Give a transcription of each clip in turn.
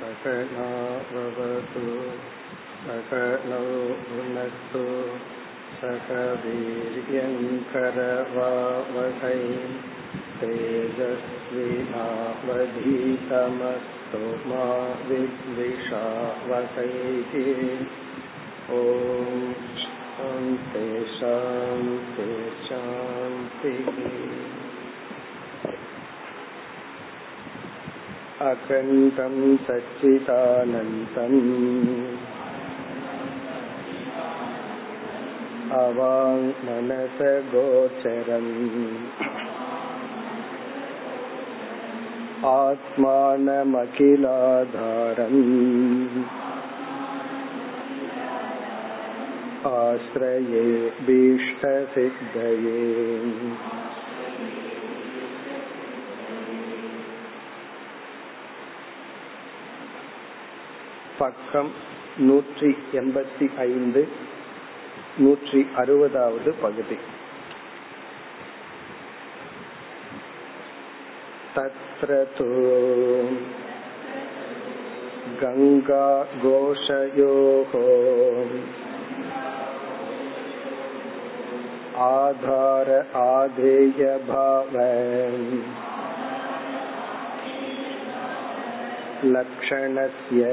சகநாவது சகனோ புனக்து சகவீர்யங்கரவாவகை தேஜஸ்வினாவதீதமஸ்து மா வித்விஷாவகை. ஓம் சாந்தி சாந்தி சாந்தி. அகந்தம் சச்சிதானந்தம் அவாங்மனசகோச்சரம் ஆத்மானமகிலாதாரம் ஆஶ்ரயே பீஷ்டசித்தயே. பக்கம் 185 160வது பகுதி. தத்ரது கங்கா கோஷயோஹோ ஆதார ஆதேய பாவம் லக்ஷணஸ்ய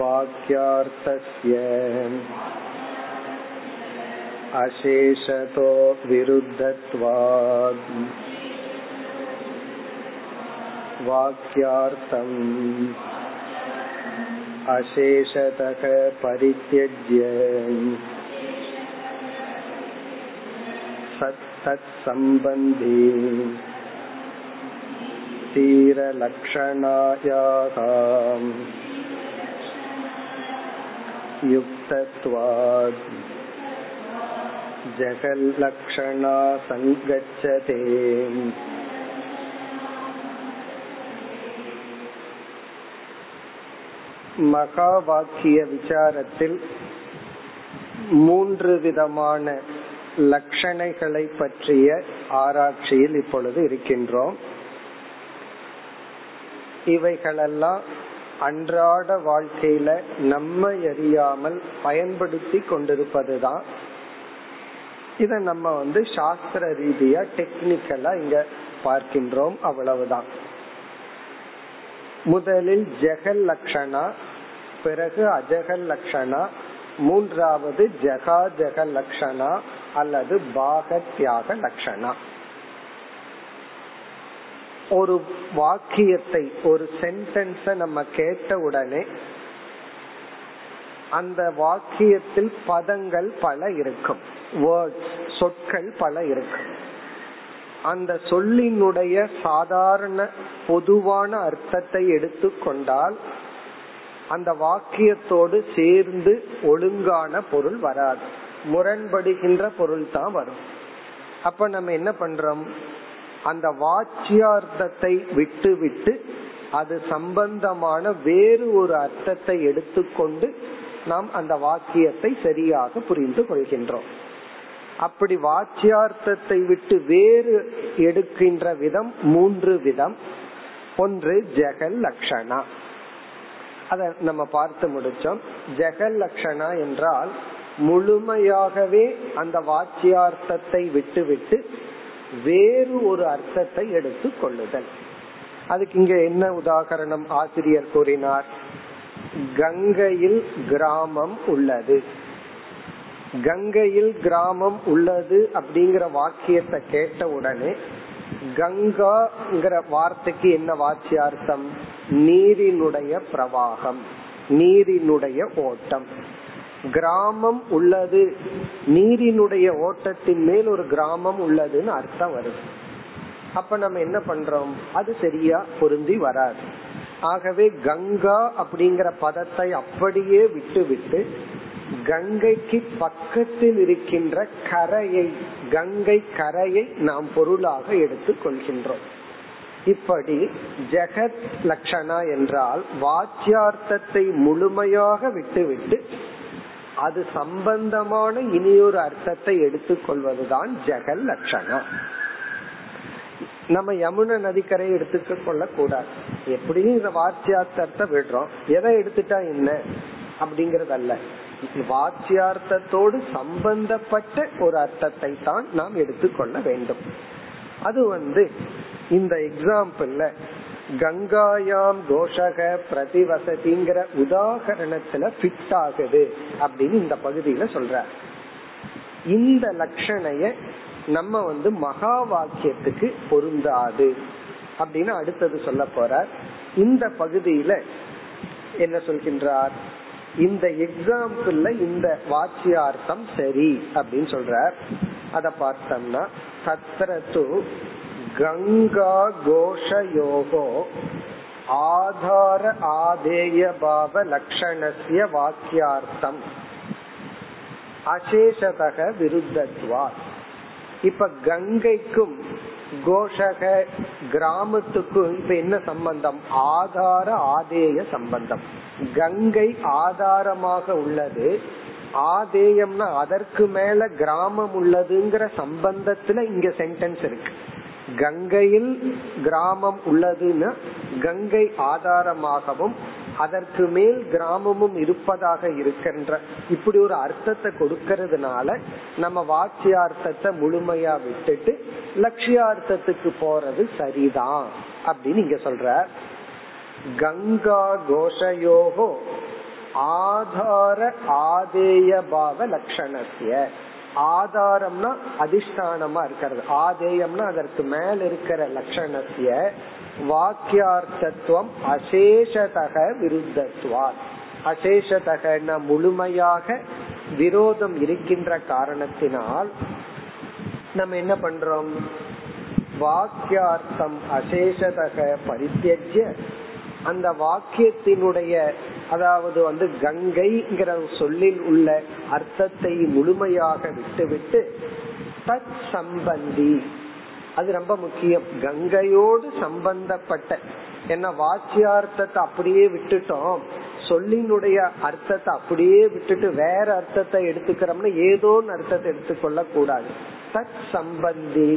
வாக்யார்த்தஸ்ய அசேஷதோ விருத்தத்வாத் வாக்யார்த்தம் அசேஷதக பரித்யஜ்ய சத் சம்பந்தி தீரலக்ஷணாயாதாம் யுக்தத்வாத் ஜகல்லக்ஷணா சங்கச்சதே. மகா வாக்கிய விசாரத்தில் 3 விதமான லட்சணைகளை பற்றிய ஆராய்ச்சியில் இப்பொழுது இருக்கின்றோம். இவைகளெல்லாம் அன்றாட வாழ்க்கையில நம்ம அறியாமல் பயன்படுத்தி கொண்டிருப்பதுதான். இத நம்ம சாஸ்திர ரீதியா டெக்னிக்கலா இங்க பார்க்கின்றோம், அவ்வளவுதான். முதலில் ஜெகல் லட்சணா, பிறகு அஜகல் லட்சணா, மூன்றாவது ஜகா ஜெகல் லட்சணா அல்லது பாகத்யாக லட்சணா. ஒரு வாக்கியத்தை, ஒரு சென்டென்ஸ நம்ம கேட்ட உடனே அந்த வாக்கியத்தில் பதங்கள் பல இருக்கும், வேர்ட்ஸ், சொற்கள் பல இருக்கும். அந்த சொல்லினுடைய சாதாரண பொதுவான அர்த்தத்தை எடுத்துக்கொண்டால் அந்த வாக்கியத்தோடு சேர்ந்து ஒழுங்கான பொருள் வராது, முரண்படுகின்ற பொருள் தான் வரும். அப்ப நம்ம என்ன பண்றோம், அந்த வாச்சியார்த்தத்தை விட்டுவிட்டு அது சம்பந்தமான வேறு ஒரு அர்த்தத்தை எடுத்துக்கொண்டு நாம் அந்த வாக்கியத்தை சரியாக புரிந்து கொள்கின்றோம். அப்படி வாச்சியார்த்தத்தை விட்டு வேறு எடுக்கின்ற விதம் 3 விதம். ஒன்று ஜெகல் லட்சணா, அத நம்ம பார்த்து முடிச்சோம். ஜெகல் லட்சணா என்றால் முழுமையாகவே அந்த வாச்சியார்த்தத்தை விட்டுவிட்டு வேறு ஒரு அர்த்தத்தை எடுத்து கொள்ளுதல். அதுக்கு இங்க என்ன உதாரணம் ஆசிரியர் கூறினார், கங்கையில் கிராமம் உள்ளது. கங்கையில் கிராமம் உள்ளது அப்படிங்கிற வாக்கியத்தை கேட்ட உடனே கங்காங்கிற வார்த்தைக்கு என்ன வாச்சியார்த்தம், நீரினுடைய பிரவாகம், நீரினுடைய ஓட்டம். கிராமம் உள்ளது, நீரினுடைய ஓட்டத்தின் மேல் ஒரு கிராமம் உள்ளதுன்னு அர்த்தம் வரும். அப்ப நம்ம என்ன பண்றோம், அது சரியா பொருந்தி வராது. ஆகவே கங்கா அப்படிங்கிற பதத்தை அப்படியே விட்டுவிட்டு கங்கைக்கு பக்கத்தில் இருக்கின்ற கரையை, கங்கை கரையை நாம் பொருளாக எடுத்து கொள்கின்றோம். இப்படி ஜெகத் லட்சணா என்றால் வாச்சியார்த்தத்தை முழுமையாக விட்டுவிட்டு அது சம்பந்தமான இனியொரு அர்த்தத்தை எடுத்துக்கொள்வதுதான் ஜெகல் லட்சணம். நம்ம யமுனை நதிக்கரையை எடுத்துக்க கொள்ள கூடாது. எப்படியும் இந்த வாச்சியார்த்தத்தை விடுறோம், எதை எடுத்துட்டா என்ன அப்படிங்கறது அல்ல, வாச்சியார்த்தத்தோடு சம்பந்தப்பட்ட ஒரு அர்த்தத்தை தான் நாம் எடுத்துக்கொள்ள வேண்டும். அது இந்த எக்ஸாம்பிள்ல கங்காயாம் கோஷக பிரதிவசதிங்கிற உதாகரணத்துல ஃபிட் ஆகுது அப்படின்னு இந்த பகுதியில சொல்ற. இந்த லட்சணைய நம்ம மகா வாக்கியத்துக்கு பொருந்தாது அப்படின்னு அடுத்தது சொல்ல போறார். இந்த பகுதியில என்ன சொல்கின்றார், இந்த எக்ஸாம்பிள் இந்த வாச்சியார்த்தம் சரி அப்படின்னு சொல்றார். அத பார்த்தோம்னா தத்ரது கங்கா கோஷயோகோ ஆதார ஆதேய பாவ லட்சணஸ்ய வாக்கியார்த்தம் அசேஷதக விருத்தத்வா. இப்ப கங்கைக்கும் கோஷக கிராமத்துக்கும் இப்ப என்ன சம்பந்தம்? ஆதார ஆதேய சம்பந்தம். கங்கை ஆதாரமாக உள்ளது, ஆதேயம்னா அதற்கு மேல கிராமம் உள்ளதுங்கிற சம்பந்தத்துல இங்க சென்டென்ஸ் இருக்கு. கங்கையில் கிராமம் உள்ளதுன்னா கங்கை ஆதாரமாகவும் அதற்கு மேல் கிராமமும் இருப்பதாக இருக்கின்ற இப்படி ஒரு அர்த்தத்தை கொடுக்கிறதுனால நம்ம வாச்சியார்த்தத்தை முழுமையா விட்டுட்டு லட்சியார்த்தத்துக்கு போறது சரிதான் அப்படின்னு இங்க சொல்ற. கங்கா கோஷயோகோ ஆதார ஆதேய பாவ லட்சணஸ்ய, ஆதாரம்னா அதிஷ்டானமா இருக்கிறது, ஆதேயம்னா அதற்கு மேல் இருக்கிற லட்சணத்திய வாக்கியார்த்தத்துவம் அசேஷதக விருத்தத்வாத். அசேஷதகனா முழுமையாக விரோதம் இருக்கின்ற காரணத்தினால் நம்ம என்ன பண்றோம், வாக்கியார்த்தம் அசேஷதக பரித்யஜ்ய, அந்த வாக்கியத்தினுடைய அதாவது கங்கைங்கிற சொல்லில் உள்ள அர்த்தத்தை முழுமையாக விட்டுவிட்டு தத் சம்பந்தி, அது ரொம்ப முக்கியம், கங்கையோடு சம்பந்தப்பட்ட என்ன வாச்சியார்த்தத்தை அப்படியே விட்டுட்டோம், சொல்லினுடைய அர்த்தத்தை அப்படியே விட்டுட்டு வேற அர்த்தத்தை எடுத்துக்கிறோம்னு ஏதோன்னு அர்த்தத்தை எடுத்துக்கொள்ள கூடாது. தத் சம்பந்தி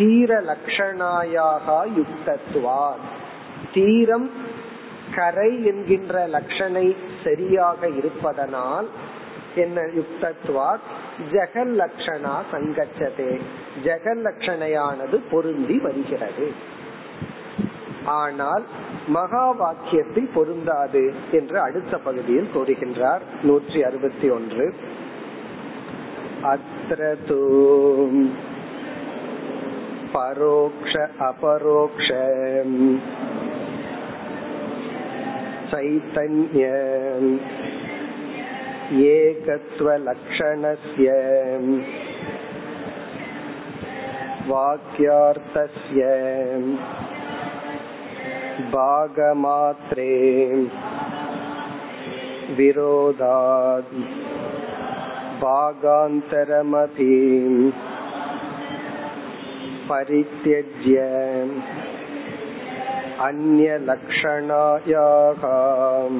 தீர லட்சணாயாக யுக்தத்வார், தீரம் கரை என்கின்ற லட்சணை சரியாக இருப்பதனால் என்ன யுக்தத்வா ஜெகல் லட்சணா சங்கச்சதே, ஜெகல் லட்சணையானது பொருந்தி வருகிறது, ஆனால் மகா வாக்கியத்தில் பொருந்தாது என்று அடுத்த பகுதியில் கூறுகின்றார். 161 அத்ரது பரோக்ஷ அபரோக்ஷம் சைதன்ய ஏகத்வ லக்ஷணஸ்ய வாக்யார்த்தஸ்ய பாகமாத்ரே விரோதாத் பாகாந்தரமதி பரித்யஜ்ய அன்ய லக்ஷணாயாகாம்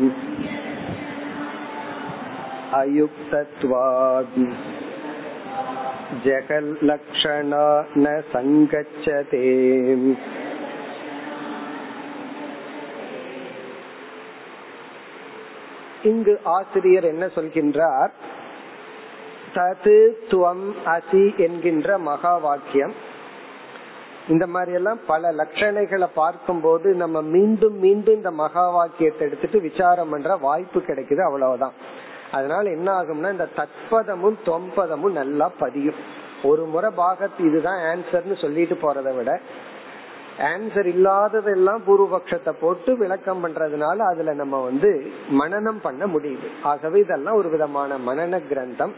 அயுக்தத்வாத் ஜகல் லக்ஷணா ந சங்கச்சதே. இங்கு ஆசிரியர் என்ன சொல்கின்றார், தது துவம் அசி என்கின்ற மகா வாக்கியம், இந்த மாதிரி எல்லாம் பல லட்சணைகளை பார்க்கும் போது நம்ம மீண்டும் மீண்டும் இந்த மகா வாக்கியத்தை எடுத்துட்டு விசாரம் பண்ற வாய்ப்பு கிடைக்குது, அவ்வளவுதான். அதனால என்ன ஆகும்னா இந்த தத்பதமும் தொம்பதமும் நல்லா பதியும். ஒரு முறை பாகத்து இதுதான் ஆன்சர்னு சொல்லிட்டு போறதை விட ஆன்சர் இல்லாததெல்லாம் பூர்வபக்ஷத்தை போட்டு விளக்கம் பண்றதுனால அதுல நம்ம மனனம் பண்ண முடியுது. ஆகவே இதெல்லாம் ஒரு விதமான மனன கிரந்தம்.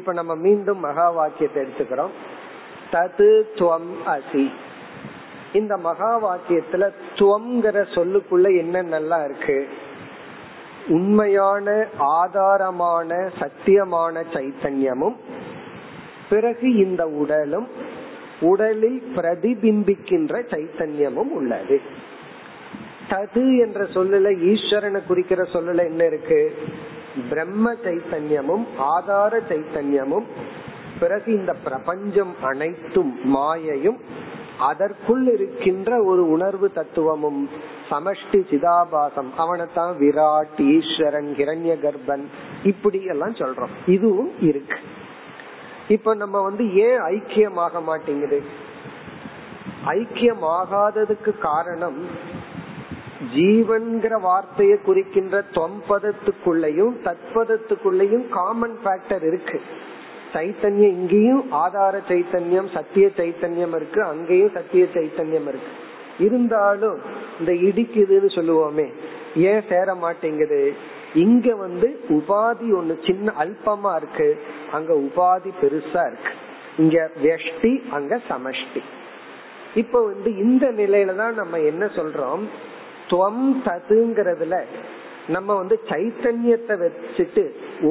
இப்ப நம்ம மீண்டும் மகா வாக்கியத்தை எடுத்துக்கிறோம். தது துவம் அசி, இந்த மகா வாக்கியத்துல துவம்ங்கிற சொல்லுக்குள்ள என்னென்ன இருக்கு, உண்மையான ஆதாரமான சத்தியமான சைத்தன்யமும், பிறகு இந்த உடலும் உடலில் பிரதிபிம்பிக்கின்ற சைத்தன்யமும் உள்ளது. தது என்ற சொல்லுல ஈஸ்வரனை குறிக்கிற சொல்லுல என்ன இருக்கு, பிரம்ம சைத்தன்யமும் ஆதார சைத்தன்யமும், பிறகு இந்த பிரபஞ்சம் அனைத்தும் மாயையும் அதற்குள் இருக்கின்ற ஒரு உணர்வு தத்துவமும் சமஷ்டி சிதாபாசம், அவனைத்தான் விராட், ஈஸ்வரன், ஹிரண்ய கர்ப்பன் இப்படி எல்லாம் சொல்றோம். இதுவும் இருக்கு. இப்ப நம்ம ஏன் ஐக்கியமாக மாட்டேங்குது? ஐக்கியமாகாததுக்கு காரணம் ஜீவன்கிற வார்த்தையை குறிக்கின்ற தொம்பதத்துக்குள்ளேயும் தத்பதத்துக்குள்ளேயும் காமன் ஃபேக்டர் இருக்கு. சைத்தன்யம் இங்கேயும் ஆதார சைத்தன்யம் சத்திய சைத்தன்யம் இருக்கு, அங்கேயும் சத்திய சைத்தன்யம் இருக்கு. இருந்தாலும் இந்த இடிக்குதுன்னு சொல்லுவோமே, ஏன் சேர மாட்டேங்குது? இங்க உபாதி ஒண்ணு சின்ன அல்பமா இருக்கு, அங்க உபாதி பெருசா இருக்கு. இங்க வெஷ்டி, அங்க சமஷ்டி. இப்ப இந்த நிலையில தான் நம்ம என்ன சொல்றோம், துவம் ததுங்கிறதுல நம்ம சைத்தன்யத்தை வச்சுட்டு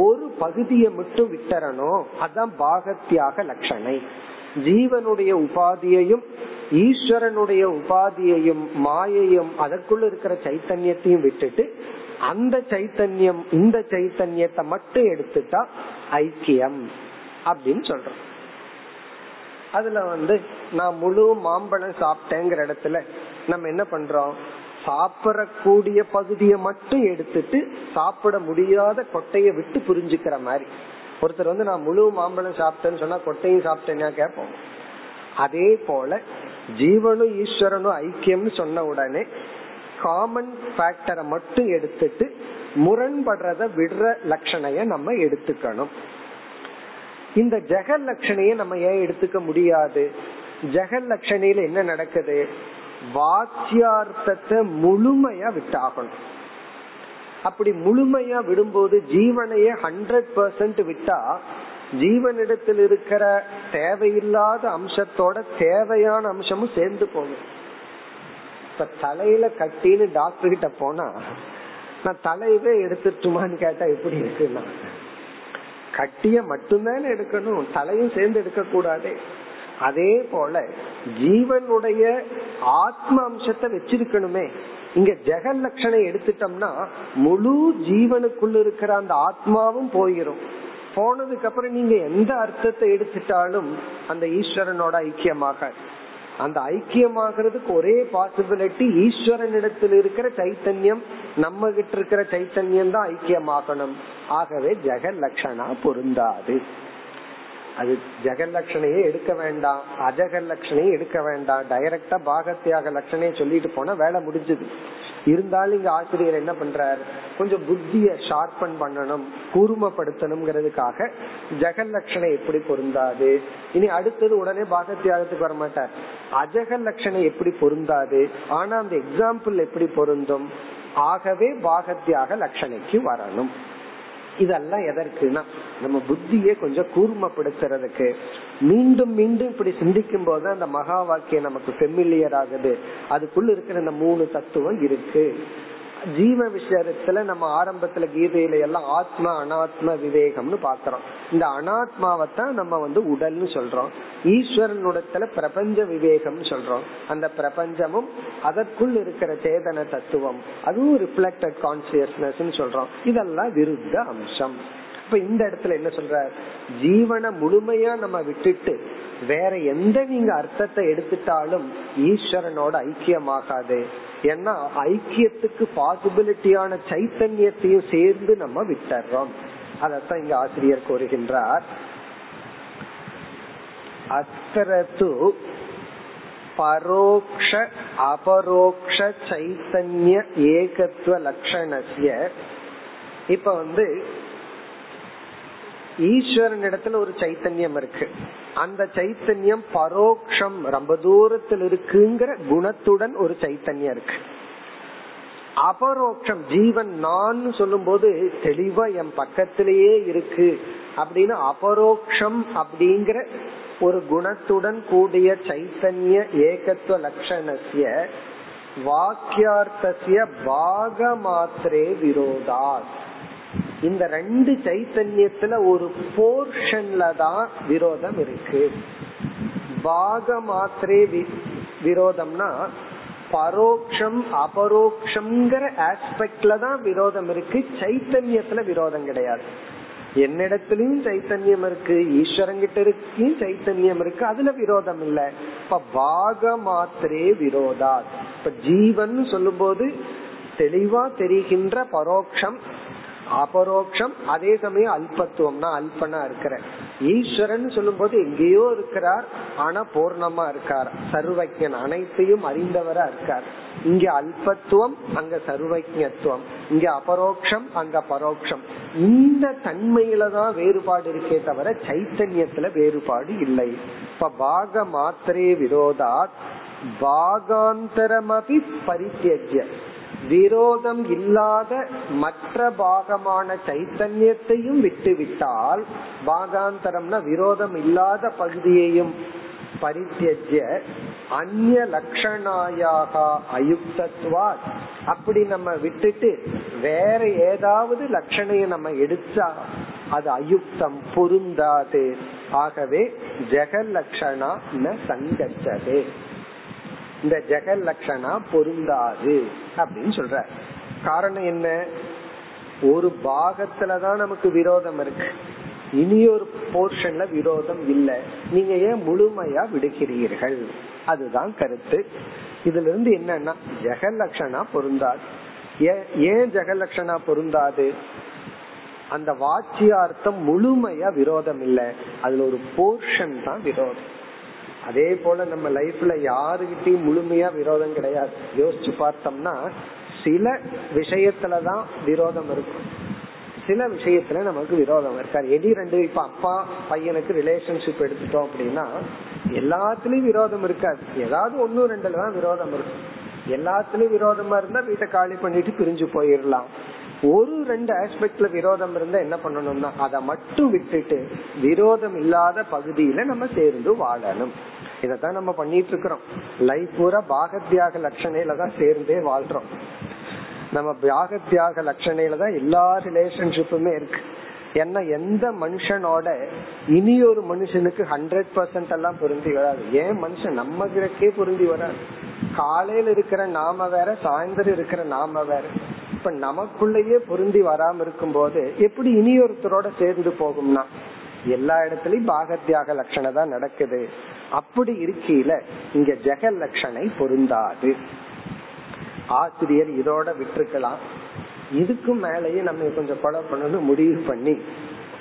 ஒரு பகுதியை மட்டும் விட்டுறணும். அதான் பாகத்தியாக லட்சணை. ஜீவனுடைய உபாதியையும் ஈஸ்வரனுடைய உபாதியையும் மாயையும் அதற்குள்ள இருக்கிற சைத்தன்யத்தையும் விட்டுட்டு அந்த சைத்தன்யம் இந்த சைத்தன்யத்தை மட்டும் எடுத்துட்டா ஐக்கியம் அப்படின்னு சொல்றோம். அதுல நான் முழு மாம்பழம் சாப்பிட்டேங்கிற இடத்துல நம்ம என்ன பண்றோம், சாப்பிடக்கூடிய பகுதியை மட்டும் எடுத்துட்டு சாப்பிட முடியாத கொட்டையை விட்டு புரிஞ்சுக்கிற மாதிரி. ஒருத்தர் நான் முழு மாம்பழம் சாப்பிட்டேன்னு சொன்னா கொட்டையும் சாப்பிட்டேன்னா கேட்போம். அதே போல ஜீவனும் ஈஸ்வரனும் ஐக்கியம் சொன்ன உடனே காமன் ஃபேக்டரை மட்டும் எடுத்துட்டு முரண்படுறத விடுற லட்சணைய நம்ம எடுத்துக்கணும். இந்த ஜெகல் லட்சணைய நம்ம ஏன் எடுத்துக்க முடியாது? ஜெகல் லட்சணையில என்ன நடக்குது, வாச்சியார்த்தத்தை முழுமையா விட்டாகணும். அப்படி முழுமையா விடும்போது ஜீவனையே 100% விட்டா ஜீவனிடத்தில் இருக்கிற தேவையில்லாத அம்சத்தோட தேவையான அம்சமும் சேர்ந்து போகும். இப்ப தலையில கட்டின்னு டாக்டர் கிட்ட போனா நான் தலையவே எடுத்துட்டுமான்னு கேட்டா எப்படி இருக்குன்னா, கட்டிய மட்டும்தான் எடுக்கணும், தலையும் சேர்ந்து எடுக்க கூடாது. அதே போல ஜீவனுடைய ஆத்ம அம்சத்தை வச்சிருக்கணுமே. இங்க ஜெகல் லட்சணம் எடுத்துட்டோம்னா முழு ஜீவனுக்குள்ள இருக்கிற அந்த ஆத்மாவும் போயிரும். போனதுக்கு அப்புறம் நீங்க எந்த அர்த்தத்தை எடுத்துட்டாலும் அந்த ஈஸ்வரனோட ஐக்கியமாக, அந்த ஐக்கியமாகிறதுக்கு ஒரே பாசிபிலிட்டி ஈஸ்வரனிடத்தில் இருக்கிற சைத்தன்யம் நம்ம கிட்ட இருக்கிற சைத்தன்யம் தான் ஐக்கியமாகணும். ஆகவே ஜெகல் லட்சணா பொருந்தாது. அது ஜெகல் லட்சணையே எடுக்க வேண்டாம், அஜகல் லட்சணையே எடுக்க வேண்டாம். டைரக்டா பாகத்தியாக லட்சணையை சொல்லிட்டு போனா வேலை முடிஞ்சது. இருந்தாலும் இங்க ஆசிரியர் என்ன பண்றார், கொஞ்சம் புத்தியை ஷார்பன் பண்ணணும், கூர்மப்படுத்தணும்ங்கிறதுக்காக ஜெகல் லட்சணை எப்படி பொருந்தாது, இனி அடுத்தது உடனே பாகத்தியாகத்துக்கு வர மாட்டார், அஜகல் லட்சணை எப்படி பொருந்தாது, ஆனா அந்த எக்ஸாம்பிள் எப்படி பொருந்தும், ஆகவே பாகத்தியாக லட்சணைக்கு வரணும். இதெல்லாம் எதற்குனா நம்ம புத்தியை கொஞ்சம் கூர்மப்படுத்துறதுக்கு. மீண்டும் மீண்டும் இப்படி சிந்திக்கும் போது அந்த மகா வாக்கியம் நமக்கு ஃபெமிலியர் ஆகுது. அதுக்குள்ள இருக்கிற இந்த மூணு தத்துவம் இருக்கு. ஜீவ விஷயத்துல நம்ம ஆரம்பத்துல கீதையில எல்லாம் ஆத்மா அனாத்மா விவேகம்னு பாக்கிறோம். இந்த அனாத்மாவத்தான் நம்ம உடல்னு சொல்றோம், ஈஸ்வரனுடத்துல பிரபஞ்ச விவேகம்னு சொல்றோம். அந்த பிரபஞ்சமும் அதற்குள் இருக்கிற சேதன தத்துவம், அதுவும் ரிஃப்ளெக்டட் கான்சியஸ்னஸ் சொல்றோம். இதெல்லாம் விருத்த அம்சம். இப்ப இந்த இடத்துல என்ன சொல்ற, ஜீவனை முழுமையா நம்ம விட்டுட்டு வேற எந்த நீங்க அர்த்தத்தை எடுத்துட்டாலும் ஈஸ்வரனோட ஐக்கியமாகாது. ஏன்னா ஐக்கியத்துக்கு பாசிபிலிட்டியான சைத்தன்யத்தையும் சேர்ந்து நம்ம விட்டுறோம். அதத்தான் இங்க ஆசிரியர் கூறுகின்றார். அத்ரது பரோக்ஷ அபரோக்ஷ சைத்தன்ய ஏகத்துவ லட்சணஸ்ய. இப்ப ஈஸ்வரன் இடத்துல ஒரு சைத்தன்யம் இருக்கு, அந்த சைத்தன்யம் பரோக்ஷம் ரொம்ப தூரத்தில் இருக்குங்கிற குணத்துடன் ஒரு சைத்தன்யம் இருக்கு. அபரோக்ஷம் ஜீவன் நான் சொல்லும் போது தெளிவா என் பக்கத்திலேயே இருக்கு அப்படின்னு அபரோக்ஷம் அப்படிங்கிற ஒரு குணத்துடன் கூடிய சைத்தன்ய ஏகத்துவ லட்சணஸ்ய வாக்கியார்த்தஸ்ய பாகமாத்ரே விரோதா. இந்த ரெண்டு சைத்தன்யத்துல ஒரு போர்ஷன்ல தான் விரோதம் இருக்கு. பாகமாத்ரே விரோதம்னா பரோக்ஷம் அபரோக்ஷம்ங்கிற ஆஸ்பெக்ட்ல தான் விரோதம் இருக்கு, சைத்தன்யத்துல விரோதம் கிடையாது. என்னிடத்திலயும் சைத்தன்யம் இருக்கு, ஈஸ்வரங்கிட்ட இருக்கும் சைத்தன்யம் இருக்கு, அதுல விரோதம் இல்ல. இப்ப பாக மாத்திரே விரோதா. இப்ப ஜீவன் சொல்லும் போது தெளிவா தெரிகின்ற பரோக்ஷம் அபரோக்ஷம், அதே சமயம் அல்பத்துவம்னா அல்பனா இருக்கிற ஈஸ்வரன் சொல்லும் போது எங்கேயோ இருக்கிறார் ஆனா பூர்ணமா இருக்கார், சர்வஜன் அனைத்தையும் அறிந்தவரா இருக்கார். இங்க அல்பத்துவம், அங்க சர்வஜத்துவம், இங்க அபரோக்ஷம், அங்க பரோக்ஷம். இந்த தன்மையில தான் வேறுபாடு இருக்கே தவிர சைத்தன்யத்துல வேறுபாடு இல்லை. இப்ப பாக மாத்திரே விரோதாத் பாகாந்தரமபி பரித்யஜ்ய, விரோதம் இல்லாத மற்ற பாகமான சைத்தன்யத்தையும் விட்டுவிட்டால், பாகாந்தரம்னா விரோதம் இல்லாத பகுதியையும் பரித்யஜ்ய அந்நிய லட்சணாயாக அயுக்தத்வா. அப்படி நம்ம விட்டுட்டு வேற ஏதாவது லட்சணையை நம்ம எடுத்தா அது அயுக்தம், பொருந்தாது. ஆகவே ஜெகல் லட்சணா ந சங்கச்சதே, இந்த ஜெகல் லட்சணா பொருந்தாது அப்படின்னு சொல்ற. காரணம் என்ன? ஒரு பாகத்துலதான் நமக்கு விரோதம் இருக்கு, இனி ஒரு போர்ஷன்ல விரோதம் இல்ல, நீங்க ஏன் முழுமையா விடுகிறீர்கள்? அதுதான் கருத்து. இதுல இருந்து என்னன்னா ஜெகல் லட்சணா பொருந்தாது. ஏன் ஜெகல் லட்சணா பொருந்தாது? அந்த வாச்சியார்த்தம் முழுமையா விரோதம் இல்ல, அதுல ஒரு போர்ஷன் தான் விரோதம். அதே போல நம்ம லைஃப்ல யாருகிட்டையும் முழுமையா விரோதம் கிடையாது. யோசிச்சு பார்த்தோம்னா சில விஷயத்துலதான் விரோதம் இருக்கும், சில விஷயத்துல நமக்கு விரோதம் இருக்காது. எடி ரெண்டு, இப்ப அப்பா பையனுக்கு ரிலேஷன்ஷிப் எடுத்துட்டோம் அப்படின்னா எல்லாத்துலயும் விரோதம் இருக்காது, ஏதாவது ஒன்னு ரெண்டுலதான் விரோதம் இருக்கும். எல்லாத்துலயும் விரோதமா இருந்தா வீட்டை காலி பண்ணிட்டு பிரிஞ்சு போயிடலாம். ஒரு ரெண்டு ஆஸ்பெக்ட்ல விரோதம் இருந்தா என்ன பண்ணணும்னா அதை மட்டும் விட்டுட்டு விரோதம் இல்லாத பகுதியில நம்ம சேர்ந்து வாழணும். இதத்தான் நம்ம பண்ணிட்டு இருக்கிறோம். லைஃப் பூரா பாகத்யாக லட்சணையில தான் சேர்ந்தே வாழ்றோம். நம்ம பாகத்யாக லட்சணையில தான் எல்லா ரிலேஷன்ஷிப்புமே இருக்கு. ஏன்னா எந்த மனுஷனோட இனி ஒரு மனுஷனுக்கு 100% எல்லாம் பொருந்தி வராது. ஏன் மனுஷன் நம்ம கிரக்கே பொருந்தி வராது. காலையில இருக்கிற நாம வேற, சாயந்தரம் இருக்கிற நாம வேற. இப்ப நமக்குள்ளேயே பொருந்தி வராம இருக்கும் போது எப்படி இனி ஒருத்தரோட சேர்ந்து போகும்னா எல்லா இடத்துலயும் பாகத்யாக லட்சணை தான் நடக்குது. அப்படி இருக்கையில இங்க ஜெகல் லட்சணை பொருந்தாது. ஆசிரியர் இதோட விட்டுருக்கலாம். இதுக்கு மேலேயே நம்ம கொஞ்சம் குழப்பணும்னு முடிவு பண்ணி,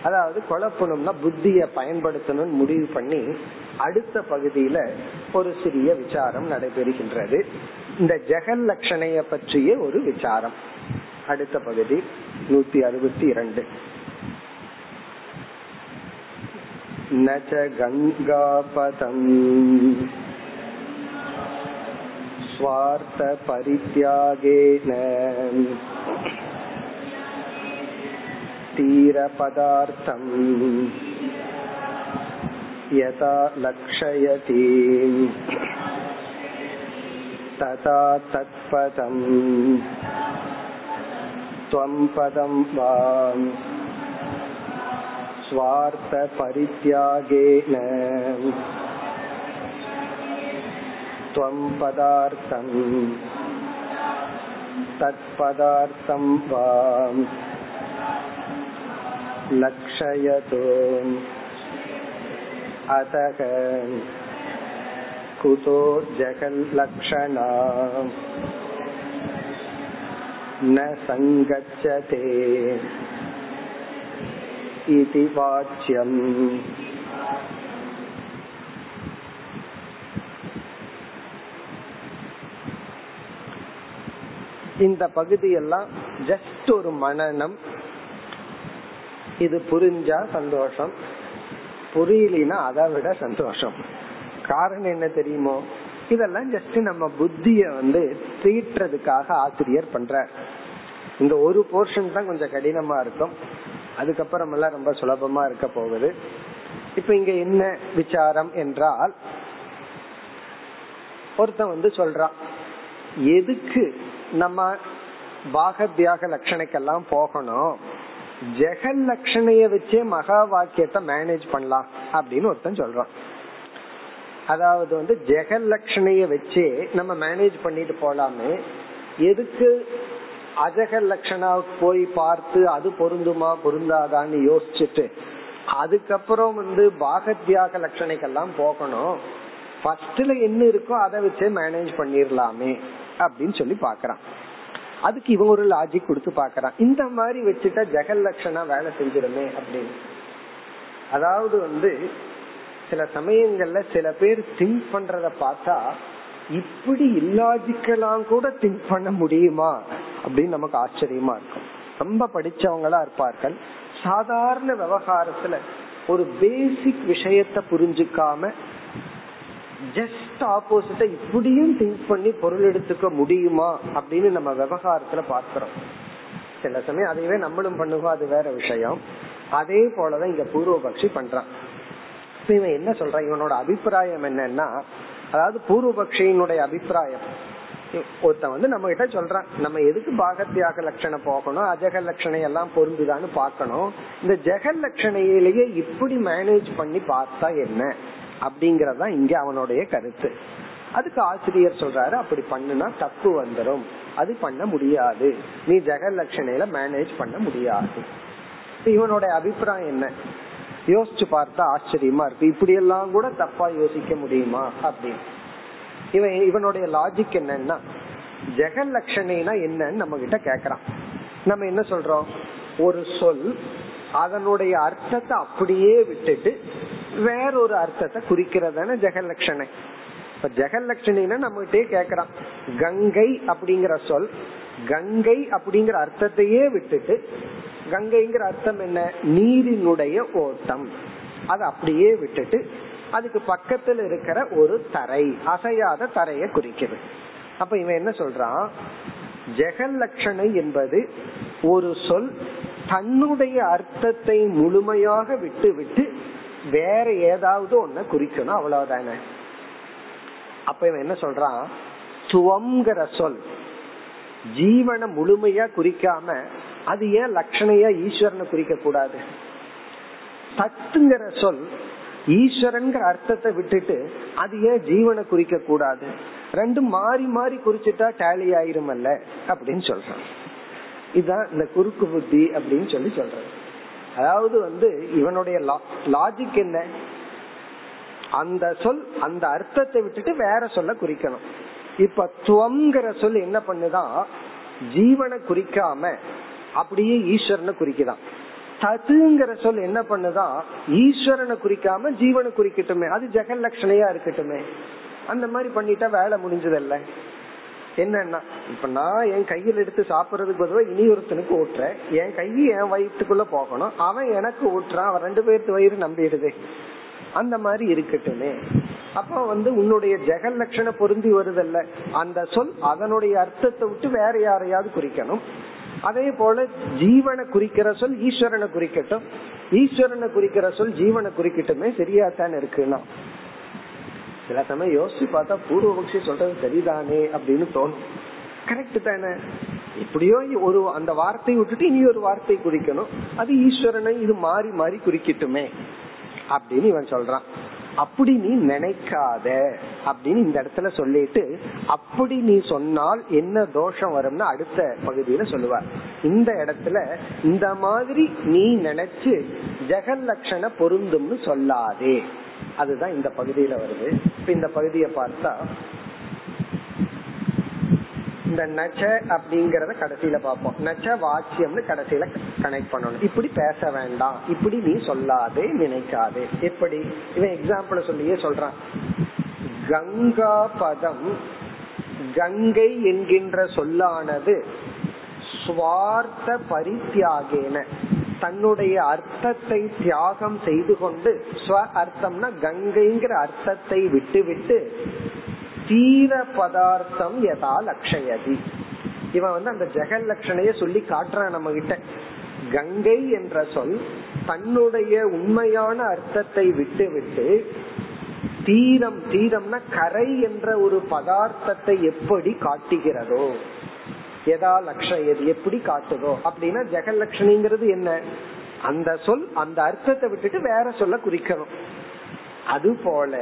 அதாவது குழப்பணும்னா புத்திய பயன்படுத்தணும்னு முடிவு பண்ணி அடுத்த பகுதியில ஒரு சிறிய விசாரம் நடைபெறுகின்றது. இந்த ஜெகல் லட்சணைய பற்றிய ஒரு விசாரம் அடுத்த பகுதி 162. நச கங்காபதம் ஸ்வார்த்த பரித்யாகேன தீர பதார்த்தம் யதா லக்ஷயதி ததா தத்பதம் த்வம் பதம் வா ஸ்வார்த்த பரித்யாகேன த்வம் பதார்த்தம் தத்பதார்த்தம் வா லக்ஷயதோ அதக குதோ ஜகல் லக்ஷணா ந சங்கச்சதே இதி வாச்யம். இந்த பகுதியெல்லாம் ஜஸ்ட் ஒரு மனனம். இது புரிஞ்சா சந்தோஷம், புரியலனா அதை விட சந்தோஷம். காரணம் என்ன தெரியுமோ? இதெல்லாம் ஜஸ்ட் நம்ம புத்திய தீற்றதுக்காக ஆசிரியர் பண்ற. இந்த ஒரு போர்ஷன் தான் கொஞ்சம் கடினமா இருக்கும், அதுக்கப்புறம் எல்லாம் ரொம்ப சுலபமா இருக்க போகுது. இப்ப இங்க என்ன விசாரம் என்றால், ஒருத்தன் சொல்றான் எதுக்கு நம்ம பாகத்யாக லட்சணைக்கெல்லாம் போகணும், ஜெகல் லட்சணைய வச்சே மகா வாக்கியத்தை மேனேஜ் பண்ணலாம் அப்படின்னு ஒருத்தன் சொல்றான். அதாவது ஜெகல் லட்சணைய வச்சே நம்ம மேனேஜ் பண்ணிட்டு போலாமே, எதுக்கு அஜக லட்சணாவுக்கு போய் பார்த்து அது பொருந்துமா பொருந்தாதான்னு யோசிச்சுட்டு அதுக்கப்புறம் வந்து பாகத்யாக லட்சணைக்கெல்லாம் போகணும், ஃபர்ஸ்ட்ல என்ன இருக்கோ அதை வச்சே மேனேஜ் பண்ணிடலாமே அப்படின்னு சொல்லி பாக்குறான். அதுக்கு இவங்க ஒரு லாஜிக் கொடுத்து பாக்குறான், இந்த மாதிரி வச்சுட்டா ஜெகல் லட்சணா வேலை செஞ்சிருமே அப்படின்னு. அதாவது வந்து சில சமயங்கள்ல சில பேர் திங்க் பண்றத பார்த்தா இப்படி இல்லாஜிக்கலாம் கூட திங்க் பண்ண முடியுமா அப்படின்னு நமக்கு ஆச்சரியமா இருக்கும். ரொம்ப படிச்சவங்களா இருப்பார்கள், சாதாரண விவகாரத்துல ஒரு பேசிக் விஷயத்த புரிஞ்சுக்காம ஜஸ்ட் ஆப்போசிட்டா இப்படியும் திங்க் பண்ணி பொருள் எடுத்துக்க முடியுமா அப்படின்னு நம்ம விவகாரத்துல பார்க்கிறோம். சில சமயம் அதையே நம்மளும் பண்ணுவோம், அது வேற விஷயம். அதே போலதான் இங்க பூர்வபக்ஷி பண்றான். இவன் என்ன சொல்றான், இவனோட அபிப்பிராயம் என்னன்னா, அதாவது பூர்வபக்ஷியினுடைய அபிப்பிராயம், ஒருத்தன் வந்து நம்ம கிட்ட சொல்றான் நம்ம எதுக்கு பாகத்யாக லட்சணம் போகணும், அஜக லட்சணை எல்லாம் பொருந்துதான்னு பார்க்கணும், இந்த ஜெகல் லட்சணையிலேயே இப்படி மேனேஜ் பண்ணி பார்த்தா என்ன அப்படிங்கறதா இங்க அவனுடைய கருத்து. அதுக்கு ஆசிரியர் சொல்றாரு, அப்படி பண்ணுனா தப்பு வந்துடும், அது பண்ண முடியாது, நீ ஜெகல் லட்சணையில மேனேஜ் பண்ண முடியாது. இவனுடைய அபிப்பிராயம் என்ன யோசிச்சு பார்த்தா ஆச்சரியமா இருக்கு, இப்படி எல்லாம் கூட தப்பா யோசிக்க முடியுமா அப்படின்னு. இவனுடைய லாஜிக் என்னன்னா, ஜெகல் லட்சணைனா என்னன்னு நம்ம கிட்ட கேக்குறான். நம்ம என்ன சொல்றோம், ஒரு சொல் அதனுடைய அர்த்தத்தை அப்படியே விட்டுட்டு வேற ஒரு அர்த்தத்தை குறிக்கிறதான ஜெகல் லட்சணை. இப்ப ஜெகல் லட்சணைனா நம்ம கிட்டே கேக்குறான், கங்கை அப்படிங்கிற சொல், கங்கை அப்படிங்கிற அர்த்தத்தையே விட்டுட்டு கங்கைங்கிற அர்த்தம் என்ன, நீரினுடைய ஓட்டம், அது அப்படியே விட்டுட்டு அதுக்கு பக்கத்தில் இருக்கிற ஒரு தரை, அசையாத தரையை குறிக்கிறது. அப்ப இவன் என்ன சொல்றான், ஜெகல் லட்சணை என்பது ஒரு சொல் தன்னுடைய அர்த்தத்தை முழுமையாக விட்டு விட்டு வேற ஏதாவது ஒன்ன குறிக்கணும், அவ்வளவுதானே. அப்ப இவன் என்ன சொல்றான், துவம்ங்கிற சொல் ஜீவனை முழுமையா குறிக்காம அது ஏன் லட்சணையா ஈஸ்வரனை குறிக்க கூடாது, தத்துங்கிற சொல் ஈஸ்வரன்கிற அர்த்தத்தை விட்டுட்டு அது ஏன் ஜீவனை குறிக்க கூடாது, ரெண்டும் மாறி மாறி குறிச்சிட்டா டேலி ஆயிரும் அல்ல அப்படின்னு சொல்றான். இதான் இந்த குறுக்கு புத்தி அப்படின்னு சொல்லி சொல்றான். அதாவது வந்து இவனுடைய லாஜிக் என்ன, அந்த சொல் அந்த அர்த்தத்தை விட்டுட்டு வேற சொல்ல குறிக்கணும். இப்ப துவங்கிற சொல் என்ன பண்ணுதான், ஜீவனை குறிக்காம அப்படியே ஈஸ்வரனை குறிக்குதான். தத்துங்கிற சொல் என்ன பண்ணுதான், ஈஸ்வரனை குறிக்காம ஜீவனை குறிக்கட்டுமே, அது ஜெகல் லட்சணையா இருக்கட்டுமே, அந்த மாதிரி பண்ணிட்டா வேலை முடிஞ்சதில்ல. என்னன்னா இப்ப நான் என் கையில் எடுத்து சாப்பிடறதுக்கு பொதுவா இனி ஒருத்தனுக்கு ஊட்டுறேன், என் கையை என் வயிற்றுக்குள்ள போகணும், அவன் எனக்கு ஊட்டுறான், அவன் ரெண்டு பேருக்கு வயிறு நம்பிடுது, அந்த மாதிரி இருக்கட்டுமே. அப்ப வந்து உன்னுடைய ஜெகல் லட்சணம் பொருந்தி வருதல்ல, அந்த சொல் அதனுடைய அர்த்தத்தை விட்டு வேற யாரையாவது குறிக்கணும். அதே போல ஜீவனை குறிக்கிற சொல் ஈஸ்வரனை குறிக்கட்டும், ஈஸ்வரனை குறிக்கிற சொல் ஜீவனை குறிக்கட்டுமே, சரியா தான் இருக்குன்னா. சில சமயம் யோசிச்சு பார்த்தா பூர்வபக்ஷி சொல்றது சரிதானே அப்படின்னு தோணும். கரெக்ட் தானே, இப்படியோ ஒரு அந்த வார்த்தையை விட்டுட்டு இனி ஒரு வார்த்தை குறிக்கணும், அது ஈஸ்வரனை இது மாறி மாறி குறிக்கட்டுமே அப்படின்னு இவன் சொல்றான். அப்படி நீ நினைக்காத அப்படின்னு இந்த இடத்துல சொல்லிட்டு, அப்படி நீ சொன்னால் என்ன தோஷம் வரும்னு அடுத்த பகுதியில சொல்லுவார். இந்த இடத்துல இந்த மாதிரி நீ நினைச்சு ஜெகல் லட்சண பொருந்தும்னு சொல்லாதே, அதுதான் இந்த பகுதியில வருது. இப்ப இந்த பகுதியை பார்த்தா இந்த நச்ச அப்படிங்கறத கடைசியில பாப்போம், நச்ச வாக்கியம்னு கடைசியில கனெக்ட் பண்ணணும். இப்படி பேச வேண்டாம், இப்படி நீ சொல்லாதே நினைக்காதே. எப்படி இவன் எக்ஸாம்பிள் சொல்லியே சொல்றான், கங்கா பதம் கங்கை என்கின்ற சொல்லானது ஸ்வார்த்த பரித்யாகேன தன்னுடைய அர்த்தத்தை தியாகம் செய்து கொண்டு, ஸ்வ அர்த்தம்னா கங்கைங்கிற அர்த்தத்தை விட்டு விட்டு தீர பதார்த்தம் யதா லட்சயதி. இவன் வந்து அந்த ஜெகல் லட்சணைய சொல்லி காட்டுறான் நம்ம கிட்ட. கங்கை என்ற சொல் தன்னுடைய உண்மையான அர்த்தத்தை விட்டு விட்டு தீரம், தீரம்னா கரை என்ற ஒரு பதார்த்தத்தை எப்படி காட்டுகிறதோ, யதா லட்சயதி எப்படி காட்டுதோ. அப்படின்னா ஜெகல் லட்சணைங்கிறது என்ன, அந்த சொல் அந்த அர்த்தத்தை விட்டுட்டு வேற சொல்ல குறிக்கணும். அது போல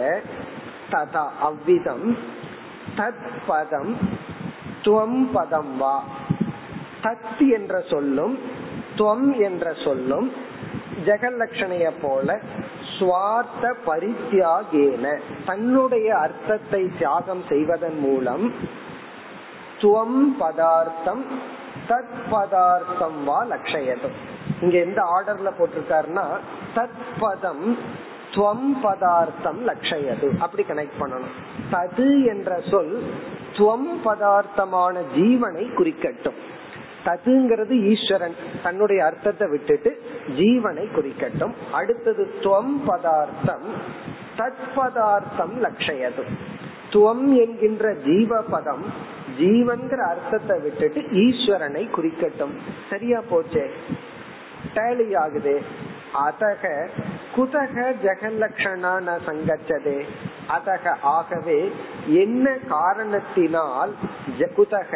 ததா அவ்விதம் தத் பதம் துவம் பதம் வா தத் என்ற சொல்லும் துவம் என்ற சொல்லும் ஜெகலட்சணைய போல சுவார்த்த பரித்யாகேன தன்னுடைய அர்த்தத்தை தியாகம் செய்வதன் மூலம் துவம் பதார்த்தம் தத் பதார்த்தம் வா லட்சயது. இங்க எந்த ஆர்டர்ல போட்டிருக்காருன்னா தத் பதம் துவம் பதார்த்தம் லட்சயது அப்படி கனெக்ட் பண்ணணும். தது என்ற சொல் துவம் பதார்த்தமான ஜீவனை குறிக்கட்டும். ததுங்கிறது ஈஸ்வரன், தன்னுடைய அர்த்தத்தை விட்டுட்டு ஜீவனை குறிக்கட்டும். அடுத்தது துவம் பதார்த்தம் தத் பதார்த்தம் லட்சயது. துவம் என்கின்ற ஜீவபதம் ஜீவன்கிற அர்த்தத்தை விட்டுட்டு ஈஸ்வரனை குறிக்கட்டும். சரியா போச்சே, டேலி ஆகுது. அதக குதக ஜெகலட்சணான சங்கச்சதே, அதக ஆகவே என்ன காரணத்தினால் குதக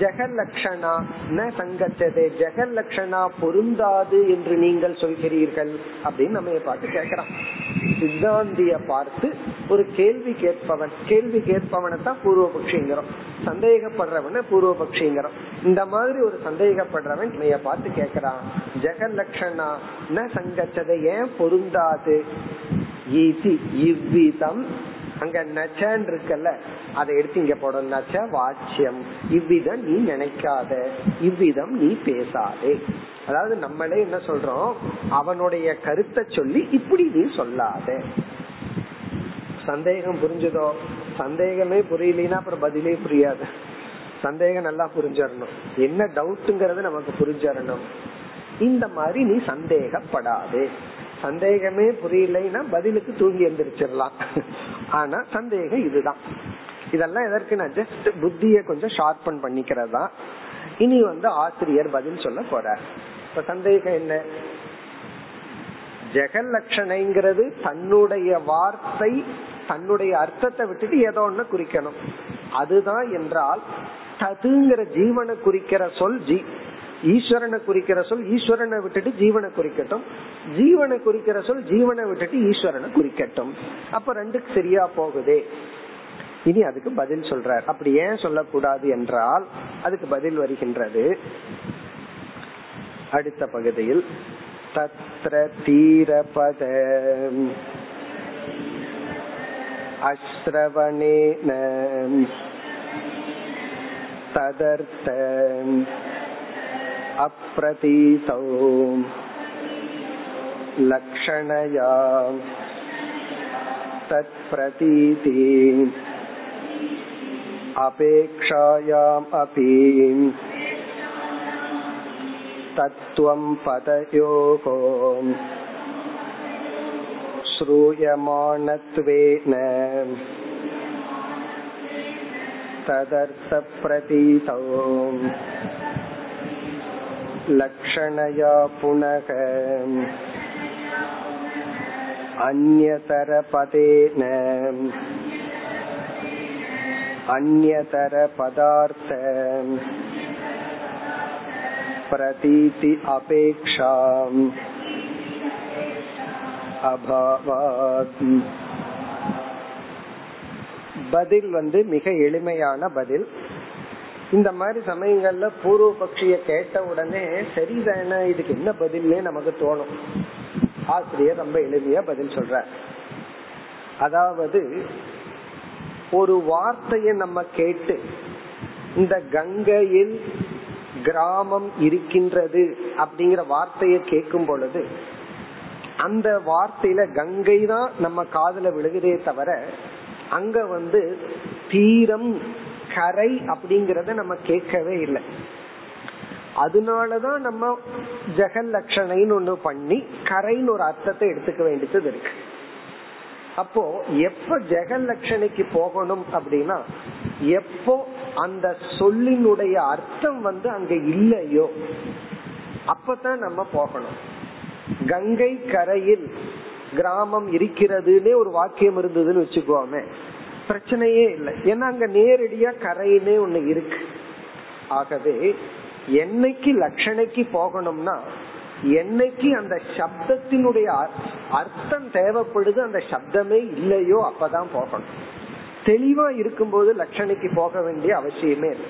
ஜெகலட்சணா ந சங்கச்சதே ஜெகலட்சணா பொருந்தாது என்று நீங்கள் சொல்கிறீர்கள் அப்படின்னு நம்ம பார்த்து கேட்கிறோம். சித்தாந்திய பார்த்து ஒரு கேள்வி கேட்பவன், கேள்வி கேட்பவனை தான் பூர்வபக்ஷிங்கிறோம், சந்தேகப்படுறவன பூர்வபக்ஷிங்கிறோம். இந்த மாதிரி ஒரு சந்தேகப்படுறவன் என்னைய பார்த்து கேட்கிறான் ஜெகலட்சணா ந சங்கச்சதை ஏன் பொருந்தாது. இவ்விதம் அங்க நச்சன் இருக்கல, அதை எடுத்து இங்க போடும். நச்ச வாச்சியம் இவ்விதம் நீ நினைக்காத, இவ்விதம் நீ பேசாதே. அதாவது நம்மளே என்ன சொல்றோம், அவனுடைய கருத்தை சொல்லி இப்படி நீ சொல்லாத. சந்தேகம் புரிஞ்சதோ? சந்தேகமே புரியலன்னா அப்புறம் பதிலே புரியாது. சந்தேகம் நல்லா புரிஞ்சிடணும், என்ன டவுட்ங்கிறது நமக்கு புரிஞ்சிடணும். இந்த மாதிரி நீ சந்தேகப்படாதே. சந்தேகமே புரியலைன்னா பதிலுக்கு தூங்கி எழுந்திரிச்சிடலாம். ஆனா சந்தேகம் இதுதான். இதெல்லாம் எதற்கு? நான் ஜஸ்ட் புத்திய கொஞ்சம் ஷார்பன் பண்ணிக்கிறதா. இனி ஆசிரியர் பதில் சொல்ல போறார். இப்ப சந்தேகம் என்ன? ஜெகலட்சணைங்கிறது தன்னுடைய வார்த்தை தன்னுடைய அர்த்தத்தை விட்டுட்டு ஏதோ ஒண்ணு குறிக்கணும். அதுதான் என்றால் ததுங்கிற ஜீவனை குறிக்கிற சொல் ஜி, ஈஸ்வரனை குறிக்கிற சொல் ஈஸ்வரனை விட்டுட்டு ஜீவனை குறிக்கட்டும், ஜீவனை குறிக்கிற சொல் ஜீவனை விட்டுட்டு ஈஸ்வரனை குறிக்கட்டும். அப்ப ரெண்டுக்கு சரியா போகுதே. இனி அதுக்கு பதில் சொல்றார். அப்படி ஏன் சொல்லக்கூடாது என்றால் அதுக்கு பதில் வருகின்றது அடுத்த பகுதியில். தத்ர தீரபத அஸ்ரவணேன ததர்த்த அப்ரதீதௌ லக்ஷணயா தத் பிரதீதி அபேக்ஷாயாம் அபி தத்வம் பதயோகோ ஸ்ரூயமானத்வேன ததர்த்த பிரதீதௌ லக்ஷணயா புனக அந்யதர பதேன அந்யதர பதார்த்த பிரதீதி அபேக்ஷாம் அபாவாத். பதில் மிக எளிமையான பதில். இந்த மாதிரி சமயங்கள்ல பூர்வ பக்ஷிய கேட்ட உடனே சரிதானே, இதுக்கு என்ன பதில்னே நமக்கு தோணும். ஆசிரியர் ரொம்ப எளிமையா பதில் சொல்றார். அதாவது ஒரு வார்த்தையை நம்ம கேட்டு இந்த கங்கையில் கிராமம் இருக்கின்றது அப்படிங்கிற வார்த்தையை கேட்கும் பொழுது அந்த வார்த்தையில கங்கை தான் நம்ம காதுல விழுகிறதே தவிர அங்க தீரம் கரை அப்படிங்கறத நம்ம கேட்கவே இல்லை. அதனாலதான் நம்ம ஜெகலட்சணைன்னு ஒண்ணு பண்ணி கரைன்னு ஒரு அர்த்தத்தை எடுத்துக்க வேண்டியது இருக்கு. அப்போ எப்ப ஜெகலட்சணைக்கு போகணும் அப்படின்னா எப்போ அந்த சொல்லினுடைய அர்த்தம் அங்க இல்லையோ அப்பதான் நம்ம போகணும். கங்கை கரையில் கிராமம் இருக்கிறதுன்னே ஒரு வாக்கியம் இருந்ததுன்னு வச்சுக்கோமே, பிரச்சனையே இல்லை. ஏன்னா அங்க நேரடியா கரையினே ஒண்ணு இருக்கு. ஆகவே என்னைக்கு லட்சணைக்கு போகணும்னா என்னைக்கு அந்த சப்தத்தினுடைய அர்த்தம் தேவைப்படுது அந்த சப்தமே இல்லையோ அப்பதான் போகணும். தெளிவா இருக்கும்போது லட்சணைக்கு போக வேண்டிய அவசியமே இல்லை.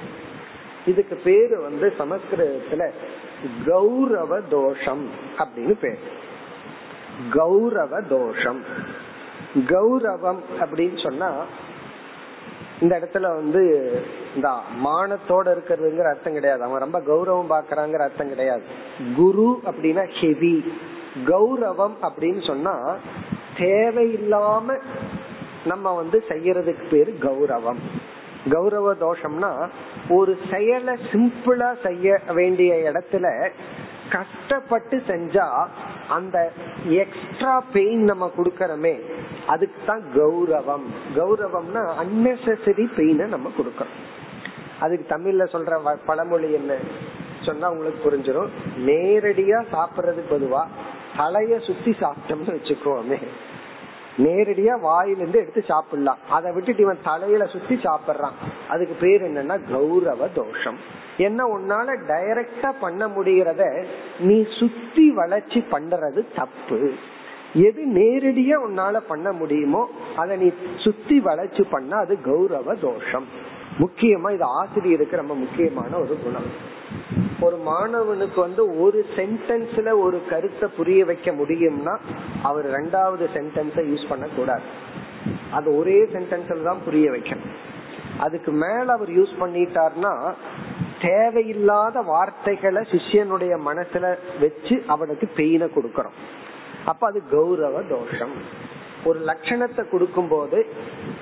இதுக்கு பேரு சமஸ்கிருதத்துல கௌரவ தோஷம் அப்படின்னு பேரு. கௌரவ தோஷம், கௌரவம் அப்படின்னு சொன்னா இந்த இடத்துல இந்த மானத்தோட இருக்கிறதுங்கிற அர்த்தம் கிடையாது, அவன் ரொம்ப கௌரவம் பாக்குறாங்கிற அர்த்தம் கிடையாது. குரு அப்படின்னா ஹெவி, கௌரவம் அப்படின்னு சொன்னா தேவையில்லாம நம்ம செய்யறதுக்கு பேரு கௌரவம். கௌரவ தோஷம்னா ஒரு செயலை சிம்பிளா செய்ய வேண்டிய இடத்துல கஷ்டப்பட்டு செஞ்சா அந்த எக்ஸ்ட்ரா பெயின் நம்ம கொடுக்கறமே அதுக்கு தான் கௌரவம். கௌரவம்னா அன்னெசரி பெயினை நம்ம கொடுக்கறோம். அதுக்கு தமிழ்ல சொல்ற பழமொழி என்ன சொன்னா உங்களுக்கு புரிஞ்சிடும். நேரடியா சாப்பிட்றதுக்கு பொதுவா தலைய சுத்தி சாப்பிட்டோம்னு வச்சுக்கோமே, நேரடியா வாயிலிருந்து எடுத்து சாப்பிடலாம், அதை விட்டுட்டு இவன் தலையில சுத்தி சாப்பிடுறான், அதுக்கு பேர் என்னன்னா கௌரவ தோஷம். என்ன உன்னால டைரக்டா பண்ண முடியறத நீ சுத்தி வளர்ச்சி பண்றது தப்பு. எது நேரடியா உன்னால பண்ண முடியுமோ அதை நீ சுத்தி வளர்ச்சி பண்ண அது கௌரவ தோஷம். முக்கியமா இது ஆசிரியருக்கு ரொம்ப முக்கியமான ஒரு குணம். ஒரு மாணவனுக்கு ஒரு சென்டென்ஸ்ல ஒரு கருத்தை புரிய வைக்க முடியும்னா அவர் ரெண்டாவது சென்டென்ஸை யூஸ் பண்ண கூடாது, அது ஒரே சென்டென்ஸ்ல தான் புரிய வைக்கணும். அதுக்கு மேல அவர் யூஸ் பண்ணிட்டார்னா தேவையில்லாத வார்த்தைகளை சிஷ்யனுடைய மனசுல வச்சு அவனுக்கு பெயினை கொடுக்கறோம். அப்ப அது கௌரவ தோஷம். ஒரு லட்சணத்தை கொடுக்கும் போது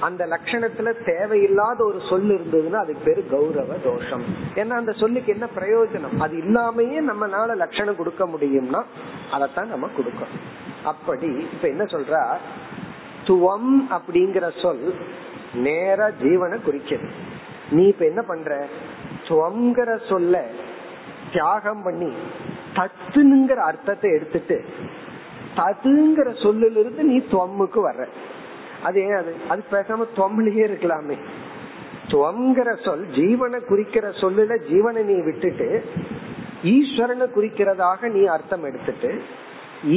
அந்த லட்சணத்துல தேவையில்லாத ஒரு சொல் இருந்ததுன்னா அதுக்கு பேரு கௌரவ தோஷம். ஏன்னா அந்த சொல்லுக்கு என்ன பிரயோஜனம், அது இல்லாமயே நம்மளால லட்சணம் கொடுக்க முடியும்னா அதத்தான் நம்ம கொடுக்கணும். அப்படி இப்ப என்ன சொல்ற, துவம் அப்படிங்கிற சொல் நேரா ஜீவனை குறிக்கிறது. நீ இப்ப என்ன பண்ற, துவங்கிற சொல்ல தியாகம் பண்ணி தத்துங்கிற அர்த்தத்தை எடுத்துட்டு ததுங்கிற சொல்லுல இருந்து நீ துவம்முக்கு வர்ற. அது ஏன், அது அது பேசாம துவம்லயே இருக்கலாமே. துவங்கிற சொல் ஜீவனை குறிக்கிற சொல்லுல ஜீவனை நீ விட்டுட்டு ஈஸ்வரனை குறிக்கிறதாக நீ அர்த்தம் எடுத்துட்டு,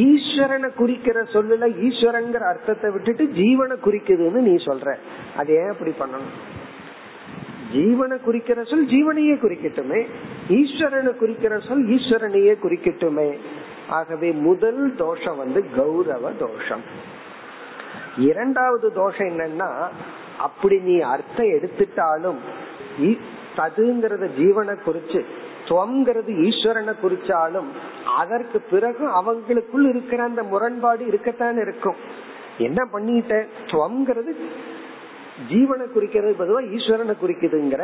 ஈஸ்வரனை குறிக்கிற சொல்லுல ஈஸ்வரங்கிற அர்த்தத்தை விட்டுட்டு ஜீவனை குறிக்குதுன்னு நீ சொல்ற. அது ஏன் அப்படி பண்ணணும், ஜீவனை குறிக்கிற சொல் ஜீவனையே குறிக்கட்டுமே, ஈஸ்வரனை குறிக்கிற சொல் ஈஸ்வரனையே குறிக்கட்டுமே. ஆகவே முதல் தோஷம் கௌரவ தோஷம். இரண்டாவது தோஷம் என்னன்னா, அப்படி நீ அர்த்தம் எடுத்துட்டாலும் ததுங்கிறத ஜீவனை குறிச்சு துவங்கிறது ஈஸ்வரனை குறிச்சாலும் அதற்கு பிறகு அவங்களுக்குள் இருக்கிற அந்த முரண்பாடு இருக்கத்தான் இருக்கும். என்ன பண்ணிட்ட, துவங்கிறது ஜீவனை குறிக்கிறது பொதுவா ஈஸ்வரனை குறிக்குதுங்கிற,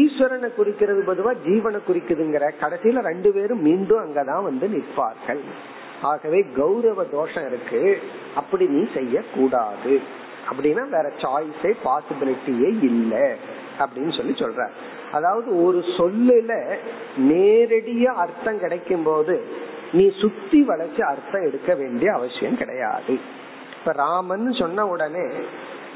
ஈஸ்வரனை குறிக்கிறது பொதுவா ஜீவனை குறிக்குதுங்கிற, கடைசியில ரெண்டு பேரும் மீண்டும் அங்கதான் நிற்பார்கள். ஆகவே கௌரவ தோஷம் இருக்கு, அப்படி நீ செய்ய கூடாது. அப்படின்னா வேற சாய்ஸே பாசிபிலிட்டியே இல்லை அப்படின்னு சொல்ற. அதாவது ஒரு சொல்லுல நேரடியா அர்த்தம் கிடைக்கும் போது நீ சுத்தி வளைச்சு அர்த்தம் எடுக்க வேண்டிய அவசியம் கிடையாது. இப்ப ராமன் சொன்ன உடனே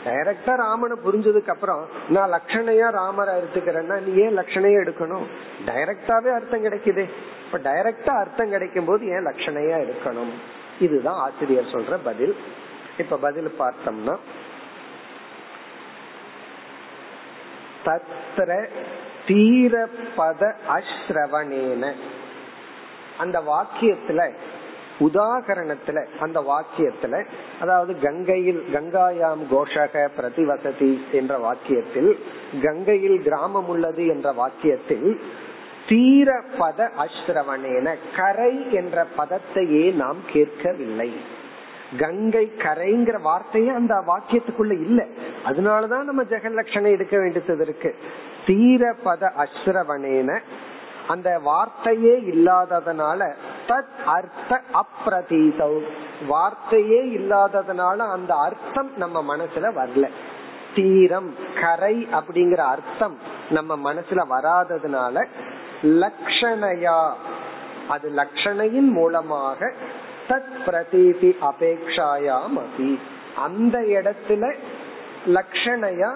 டைரக்டா ராமனை புரிஞ்சதுக்கு அப்புறம் நான் லட்சணையா ராமரா எடுத்துக்கிறேன்னா நீ ஏன் லட்சணையா எடுக்கணும், டைரக்டாவே அர்த்தம் கிடைக்குது. இப்ப டைரக்டா அர்த்தம் கிடைக்கும் போது ஏன் லட்சணையா எடுக்கணும், இதுதான் ஆசிரியர் சொல்ற பதில். இப்ப பதில் பார்த்தோம்னா, தத்ர தீரபத அஸ்ரவணேன, அந்த வாக்கியத்துல உதாகரணத்துல அந்த வாக்கியத்துல, அதாவது கங்கையில் கங்காயாம் கோஷக பிரதிவசதி என்ற வாக்கியத்தில், கங்கையில் கிராமம் உள்ளது என்ற வாக்கியத்தில் தீர பத அஸ்ரவணேன கரை என்ற பதத்தையே நாம் கேட்கவில்லை. கங்கை கரைங்கிற வார்த்தையே அந்த வாக்கியத்துக்குள்ள இல்ல, அதனாலதான் நம்ம ஜெகலட்சணை எடுக்க வேண்டியது இருக்கு. தீர பத அஸ்ரவணேன அந்த வார்த்தையே இல்லாததனால தத் அர்த்த அப்ரதீதௌ, வார்த்தையே இல்லாததனால அந்த அர்த்தம் நம்ம மனசுல வரல. தீரம் கரை அப்படிங்கிற அர்த்தம் நம்ம மனசுல வராததுனால லட்சணையா, அது லட்சணையின் மூலமாக தத் பிரதீதி அபேக்ஷாயாம் அபி, அந்த இடத்துல லட்சணையா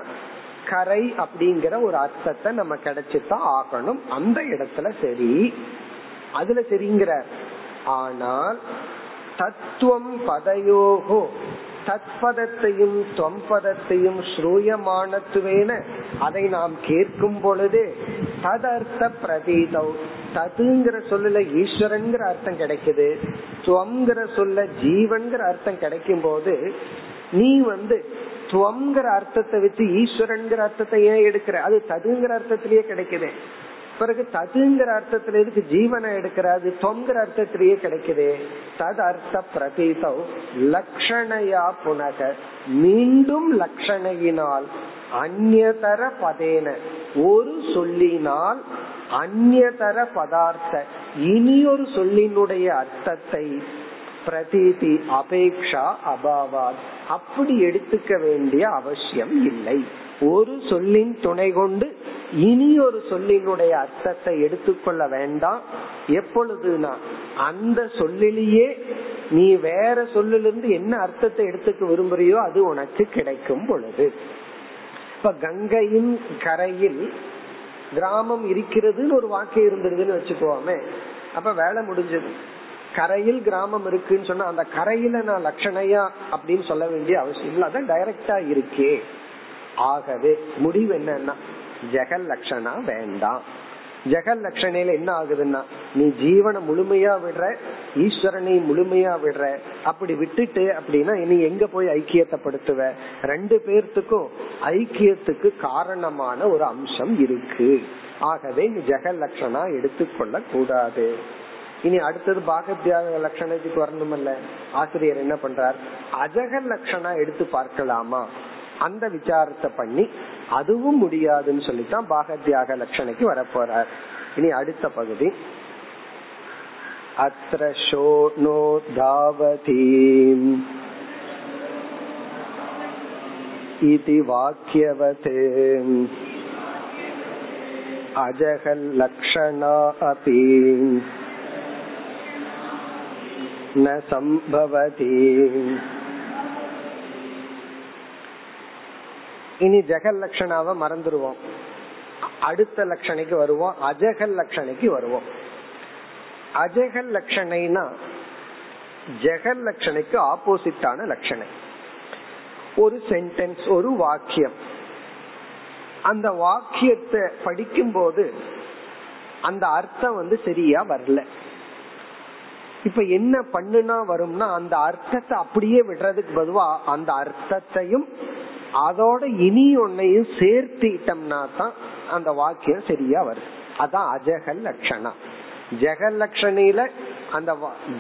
கரை அப்படிங்கிற ஒரு அர்த்தத்தை நம்ம கிடைச்சுதான் ஆகணும். அந்த இடத்துல சரி, அதுல சரிங்கிற. ஆனால் தத்துவம் பதயோகோ சத்பதத்தையும் தொம்பதத்தையும் ஸ்ரூயமானத்துவேன அதை நாம் கேட்கும் பொழுது ததர்த்த பிரதீதௌ, ததுங்கிற சொல்லுல ஈஸ்வரன்கிற அர்த்தம் கிடைக்குது, துவங்கிற சொல்ல ஜீவன்கிற அர்த்தம் கிடைக்கும் போது நீ துவங்கிற அர்த்தத்தை வச்சு ஈஸ்வரன்கிற அர்த்தத்தை ஏன் எடுக்கிற, அது ததுங்கிற அர்த்தத்திலேயே கிடைக்குது. பிறகு ததுங்கிற அர்த்தத்துல எதுக்கு ஜீவனை எடுக்கிறது, தொங்குற அர்த்தத்திலேயே கிடைக்குது. தத் அர்த்த பிரதீதௌ லக்ஷணையா புனக, மீண்டும் லக்ஷணையினால் அந்நியதர பதேன, ஒரு சொல்லினால் அந்நியதர பதார்த்த இனியொரு சொல்லினுடைய அர்த்தத்தை பிரதீதி அபேக்ஷா அபாவாத், அப்படி எடுத்துக்க வேண்டிய அவசியம் இல்லை. ஒரு சொல்லின் துணை கொண்டு இனி ஒரு சொல்லினுடைய அர்த்தத்தை எடுத்துக்கொள்ள வேண்டாம். எப்பொழுதுனா அந்த சொல்லிலேயே நீ வேற சொல்லிலிருந்து என்ன அர்த்தத்தை எடுத்துக்க விரும்புறியோ அது உனக்கு கிடைக்கும் பொழுது. இப்ப கங்கையின் கரையில் கிராமம் இருக்கிறதுன்னு ஒரு வாக்கியம் இருந்திருக்குன்னு வச்சுக்கோமே, அப்ப வேலை முடிஞ்சது. கரையில் கிராமம் இருக்குன்னு சொன்னா அந்த கரையில நான் லட்சணையா அப்படின்னு சொல்ல வேண்டிய அவசியம் இல்லை, அதான் டைரக்டா இருக்கே. ஆகவே முடிவு என்னன்னா ஜெகல் லட்சணா வேண்டாம். ஜெகல் லட்சணையில என்ன ஆகுதுன்னா நீ ஜீவனை முழுமையா விடுற, ஈஸ்வரனை முழுமையா விடுற. அப்படி விட்டுட்டு அப்படின்னா நீ எங்க போய் ஐக்கியத்தைப்படுத்துவ? ரெண்டு பேர்த்துக்கும் ஐக்கியத்துக்கு காரணமான ஒரு அம்சம் இருக்கு. ஆகவே நீ ஜெகல் லட்சணா எடுத்துக்கொள்ள கூடாது. இனி அடுத்தது பாகத்யாக லட்சணத்துக்கு வரணும். அல்ல ஆசிரியர் என்ன பண்றார், அஜகல் லட்சணா எடுத்து பார்க்கலாமா அந்த விசாரத்தை பண்ணி அதுவும் முடியாதுன்னு சொல்லித்தான் பாகத்யாக லட்சணைக்கு வரப்போறார். இனி அடுத்த பகுதி அத்ர ஷோனோ தாவதி இதி வாக்கியவதே அஜகல் லட்சணா அபி ந சம்பவதி. இனி ஜெகல் லட்சணாவை மறந்துடுவோம், அடுத்த லட்சணைக்கு வருவோம், அஜகல் லட்சணைக்கு வருவோம். அஜகல் லட்சணைனா ஜெகல் லட்சணைக்கு ஆப்போசிட்டான லட்சணை. ஒரு சென்டென்ஸ், ஒரு வாக்கியம், அந்த வாக்கியத்தை படிக்கும் போது அந்த அர்த்தம் சரியா வரல. இப்ப என்ன பண்ணுனா வரும்னா அந்த அர்த்தத்தை அப்படியே விடுறதுக்கு பதுவா அந்த அர்த்தத்தையும் அதோட இனி ஒன்னையும் சேர்த்திட்டம்னா தான் அந்த வாக்கியம் சரியா வருது. அதான் அஜகல் லட்சணா. ஜெகல் லட்சணையில அந்த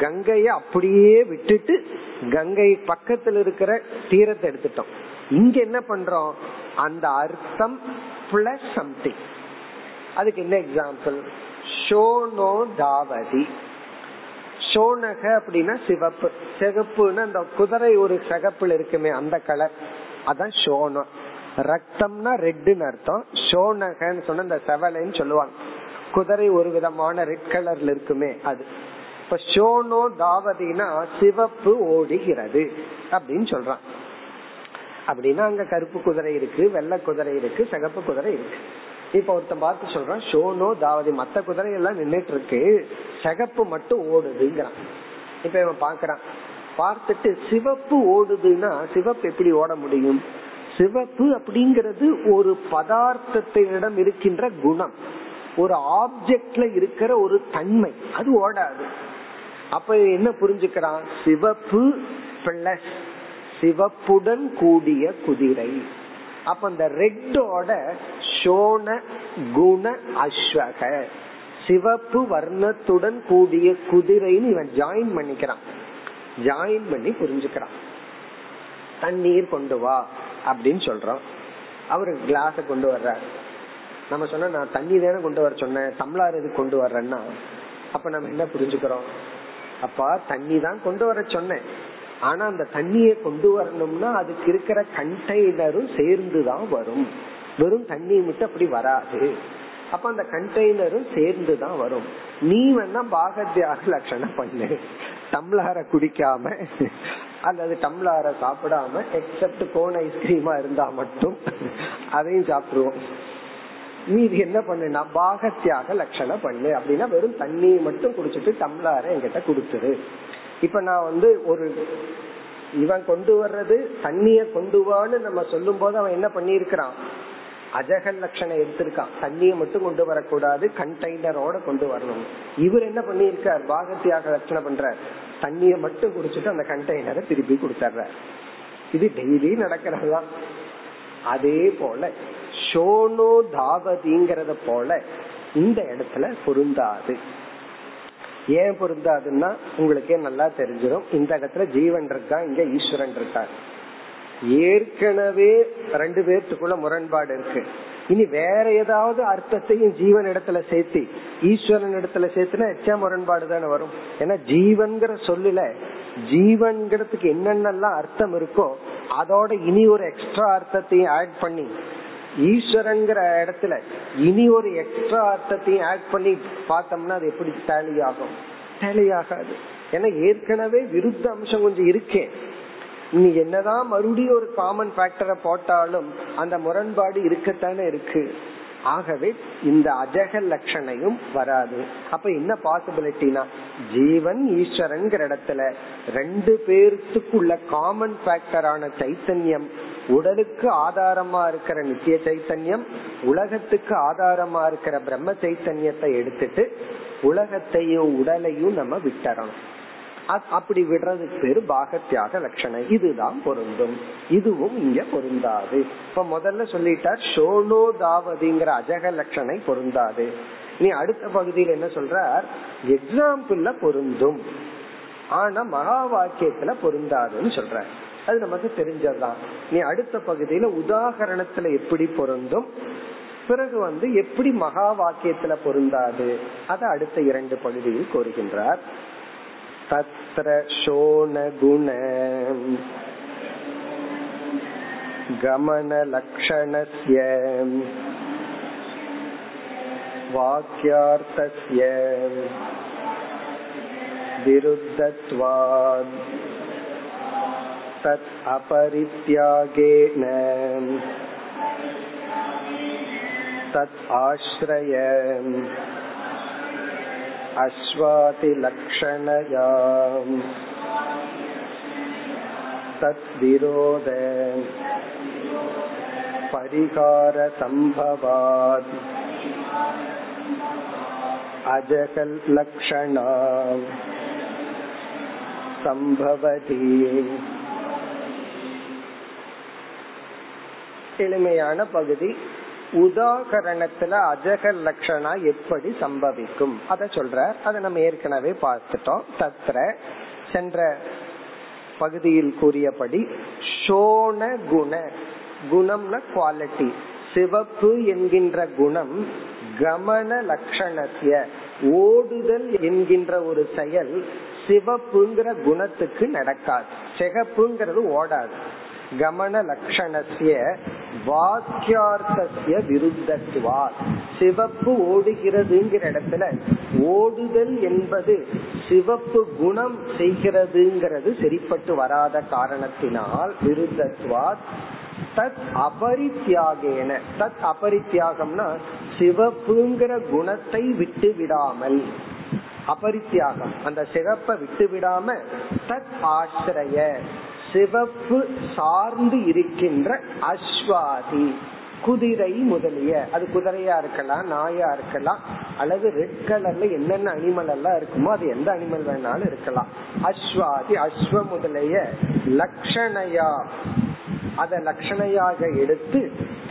கங்கைய அப்படியே விட்டுட்டு கங்கை பக்கத்துல இருக்கிற தீரத்தை எடுத்துட்டோம். இங்க என்ன பண்றோம், அந்த அர்த்தம் பிளஸ் சம்திங். அதுக்கு என்ன எக்ஸாம்பிள், ஷோனோ தாவதி. சோனக அப்படின்னா சிவப்பு, சிகப்புன்னு அந்த குதிரை ஒரு சிகப்புல இருக்குமே அந்த கலர், அதான் சோன. ரத்தம்னா ரெட்னு அர்த்தம், சோனகன்னு சொன்ன அந்த செவலைன்னு சொல்லுவாங்க. குதிரை ஒரு விதமான ரெட் கலர்ல இருக்குமே அது. இப்ப சோனோ தாவதினா சிவப்பு ஓடுகிறது அப்படின்னு சொல்றான். அப்படின்னா அங்க கருப்பு குதிரை இருக்கு, வெள்ளை குதிரை இருக்கு, சிகப்பு குதிரை இருக்கு. இப்ப ஒருத்தன் பார்த்து சொல்றான் சோனோ தாவதி, மத்த குதிரை எல்லாம் நின்னுட்டு இருக்கு, சிகப்பு மட்டும் ஓடுதுங்கிறான். இப்ப இவன் பாக்குறான், பார்த்துட்டு சிவப்பு ஓடுதுன்னா சிவப்பு எப்படி ஓட முடியும்? சிவப்பு அப்படிங்கிறது ஒரு பதார்த்தத்திடம் இருக்கின்ற குணம், ஒரு ஆப்ஜெக்ட்ல இருக்கிற ஒரு தன்மை, அது ஓடாது. அப்ப என்ன புரிஞ்சுக்கிறான், சிவப்பு பிளஸ் சிவப்புடன் கூடிய குதிரை. அப்ப அந்த ரெட்டோட சோன குண அஸ்வக, சிவப்பு வர்ணத்துடன் கூடிய குதிரைன்னு இவன் ஜாயின் பண்ணிக்கிறான். ஜாயின் பண்ணி புரிஞ்சுக்கிறான். தண்ணீர் கொண்டு வா அப்படின்னு சொல்றோம், அவரு கிளாஸ கொண்டு வர்ற. நம்ம சொன்னா நான் தண்ணி தானே கொண்டு வர சொன்னேன், டம்ளர் எது கொண்டு வர்றேன்னா அப்ப நம்ம என்ன புரிஞ்சுக்கிறோம், அப்பா தண்ணி தான் கொண்டு வர சொன்னேன். ஆனா அந்த தண்ணியை கொண்டு வரணும்னா அதுக்கு இருக்கிற கண்டெய்னரும் சேர்ந்துதான் வரும், வெறும் தண்ணியை மட்டும் அப்படி வராது. அப்ப அந்த கண்டெய்னரும் சேர்ந்துதான் வரும். நீ வேணா பாகத்யாக லட்சணம் பண்ணு, டம்ளார குடிக்காம அல்லது டம்ளார சாப்பிடாம, எக்ஸப்ட் கோன் ஐஸ்கிரீமா இருந்தா மட்டும் அதையும் சாப்பிடுவோம். நீ இது என்ன பண்ணுனா பாகத்யாக லட்சணம் பண்ணு. அப்படின்னா வெறும் தண்ணியை மட்டும் குடிச்சிட்டு டம்ளார என்கிட்ட குடுத்துரு. இப்ப நான் ஒரு இவன் கொண்டு வர்றது தண்ணிய கொண்டு வான்னு நம்ம சொல்லும் போது அவன் என்ன பண்ணிருக்கான், அஜகல் லட்சணம் எடுத்திருக்கான். தண்ணியை மட்டும் கொண்டு வரக்கூடாது, கண்டெய்னரோட கொண்டு வரணும். இவர் என்ன பண்ணிருக்கார், பாகத்தியாக லட்சணம் பண்ற, தண்ணிய மட்டும் குடிச்சிட்டு அந்த கண்டெய்னரை திருப்பி கொடுத்துற. இது டெய்லி நடக்கிறது தான். அதே போல சோனோ தாவதிங்கிறத போல இந்த இடத்துல பொருந்தாது. ஏன் பொருந்தாதுன்னா உங்களுக்கே நல்லா தெரிஞ்சிடும். இந்த இடத்துல ஜீவன் இருக்கா, இங்க ஈஸ்வரன் இருக்கா. ஏற்கனவே ரெண்டு பேர்த்துக்குள்ள முரண்பாடு இருக்கு. இனி வேற ஏதாவது அர்த்தத்தையும் ஜீவன் இடத்துல சேர்த்து ஈஸ்வரன் இடத்துல சேர்த்துனா எச்சா முரண்பாடு தானே வரும். ஏன்னா ஜீவன்கிற சொல்லுல ஜீவன்கிறதுக்கு என்னென்னலாம் அர்த்தம் இருக்கோ அதோட இனி ஒரு எக்ஸ்ட்ரா அர்த்தத்தையும் ஆட் பண்ணி, ஈஸ்வரங்கிற இடத்துல இனி ஒரு எக்ஸ்ட்ரா அர்த்தத்தையும் ஆட் பண்ணி பார்த்தோம்னா அது எப்படி டேலியாகும்? டேலியாகாது. ஏன்னா ஏற்கனவே விருத்த அம்சம் கொஞ்சம் இருக்கேன். நீ என்னதான் மறுபடியும் ஒரு காமன் ஃபேக்டரை போட்டாலும் அந்த முரண்பாடு இருக்கத்தானே இருக்கு. ஆகவே இந்த அஜக லட்சணையும் வராது. அப்ப என்ன பாசிபிலிட்டினா, ஜீவன் ஈஸ்வரன் இடத்துல ரெண்டு பேருக்குள்ள காமன் ஃபேக்டரான சைத்தன்யம், உடலுக்கு ஆதாரமா இருக்கிற நித்திய சைத்தன்யம், உலகத்துக்கு ஆதாரமா இருக்கிற பிரம்ம சைத்தன்யத்தை எடுத்துட்டு உலகத்தையும் உடலையும் நம்ம விட்டுறணும். அப்படி விடுறதுக்கு பேரு பாகத்யாக லட்சணை. இதுதான் பொருந்தும், இதுவும் இங்க பொருந்தாது. இப்ப முதல்ல சொல்லிட்டார் ஷோனோதாவதிங்கிற அஜக லட்சணை பொருந்தாது. நீ அடுத்த பகுதியில் என்ன சொல்றார், எக்ஸாம்பிள்ல பொருந்தும் ஆனா மகா வாக்கியத்துல பொருந்தாதுன்னு சொல்ற. அது நமக்கு தெரிஞ்சதுதான். நீ அடுத்த பகுதியில உதாகரணத்துல எப்படி பொருந்தும், பிறகு எப்படி மகா வாக்கியத்துல பொருந்தாது, அதை அடுத்த 2 பகுதியில் கோருகின்றார். தத்ர ஷோண குண கமன லக்ஷணஸ்ய வாக்யார்த்தஸ்ய விருத்தத்வாத் தத் அபரித்யாகேன தத் ஆஶ்ரயம் அஸ்வாதி லக்ஷணயாம் தத் விரோத பரிகார சம்பவாத் அஜகல் லக்ஷணாம் சம்பவதி. எளிமையான பகுதி. உதாகரணத்துல அஜக லட்சணா எப்படி சம்பவிக்கும் அத சொல்ற. அதை நம்ம ஏற்கனவே பார்த்துட்டோம். தத்ர சென்ற பகுதியில் கூறியபடி ஷோண குண, குணம்னா குவாலிட்டி, சிவப்பு என்கின்ற குணம் கமன லட்சணத்திய ஓடுதல் என்கின்ற ஒரு செயல் சிவப்புங்கிற குணத்துக்கு நடக்காது. சிகப்புங்கிறது ஓடாது. கமன லட்சணத்திய வாக்கியார்த்தஸ்ய விருத்தத்வாத், சிவப்பு ஓடுகிறதுங்கிற இடத்துல ஓடுதல் என்பது சிவப்பு குணம் செய்கிறதுங்கிறது சரிப்பட்டு வராத காரணத்தினால் விருத்தத்வாத் தத் அபரித்யாகேன, தத் அபரித்யாகம்னா சிவப்புங்கிற குணத்தை விட்டு விடாமல், அபரித்யாகம் அந்த சிவப்பை விட்டு விடாம, தத் ஆஶ்ரய சிவப்பு சார்ந்து இருக்கின்ற அஸ்வாதி குதிரை முதலிய, அது குதிரையா இருக்கலாம், நாயா இருக்கலாம், அல்லது ரெட் கலர்ல என்னென்ன அனிமல் எல்லாம் இருக்குமோ அது எந்த அனிமல் வேணாலும் இருக்கலாம். அஸ்வாதி அஸ்வ முதலிய லட்சணையா, அத லட்சணையாக எடுத்து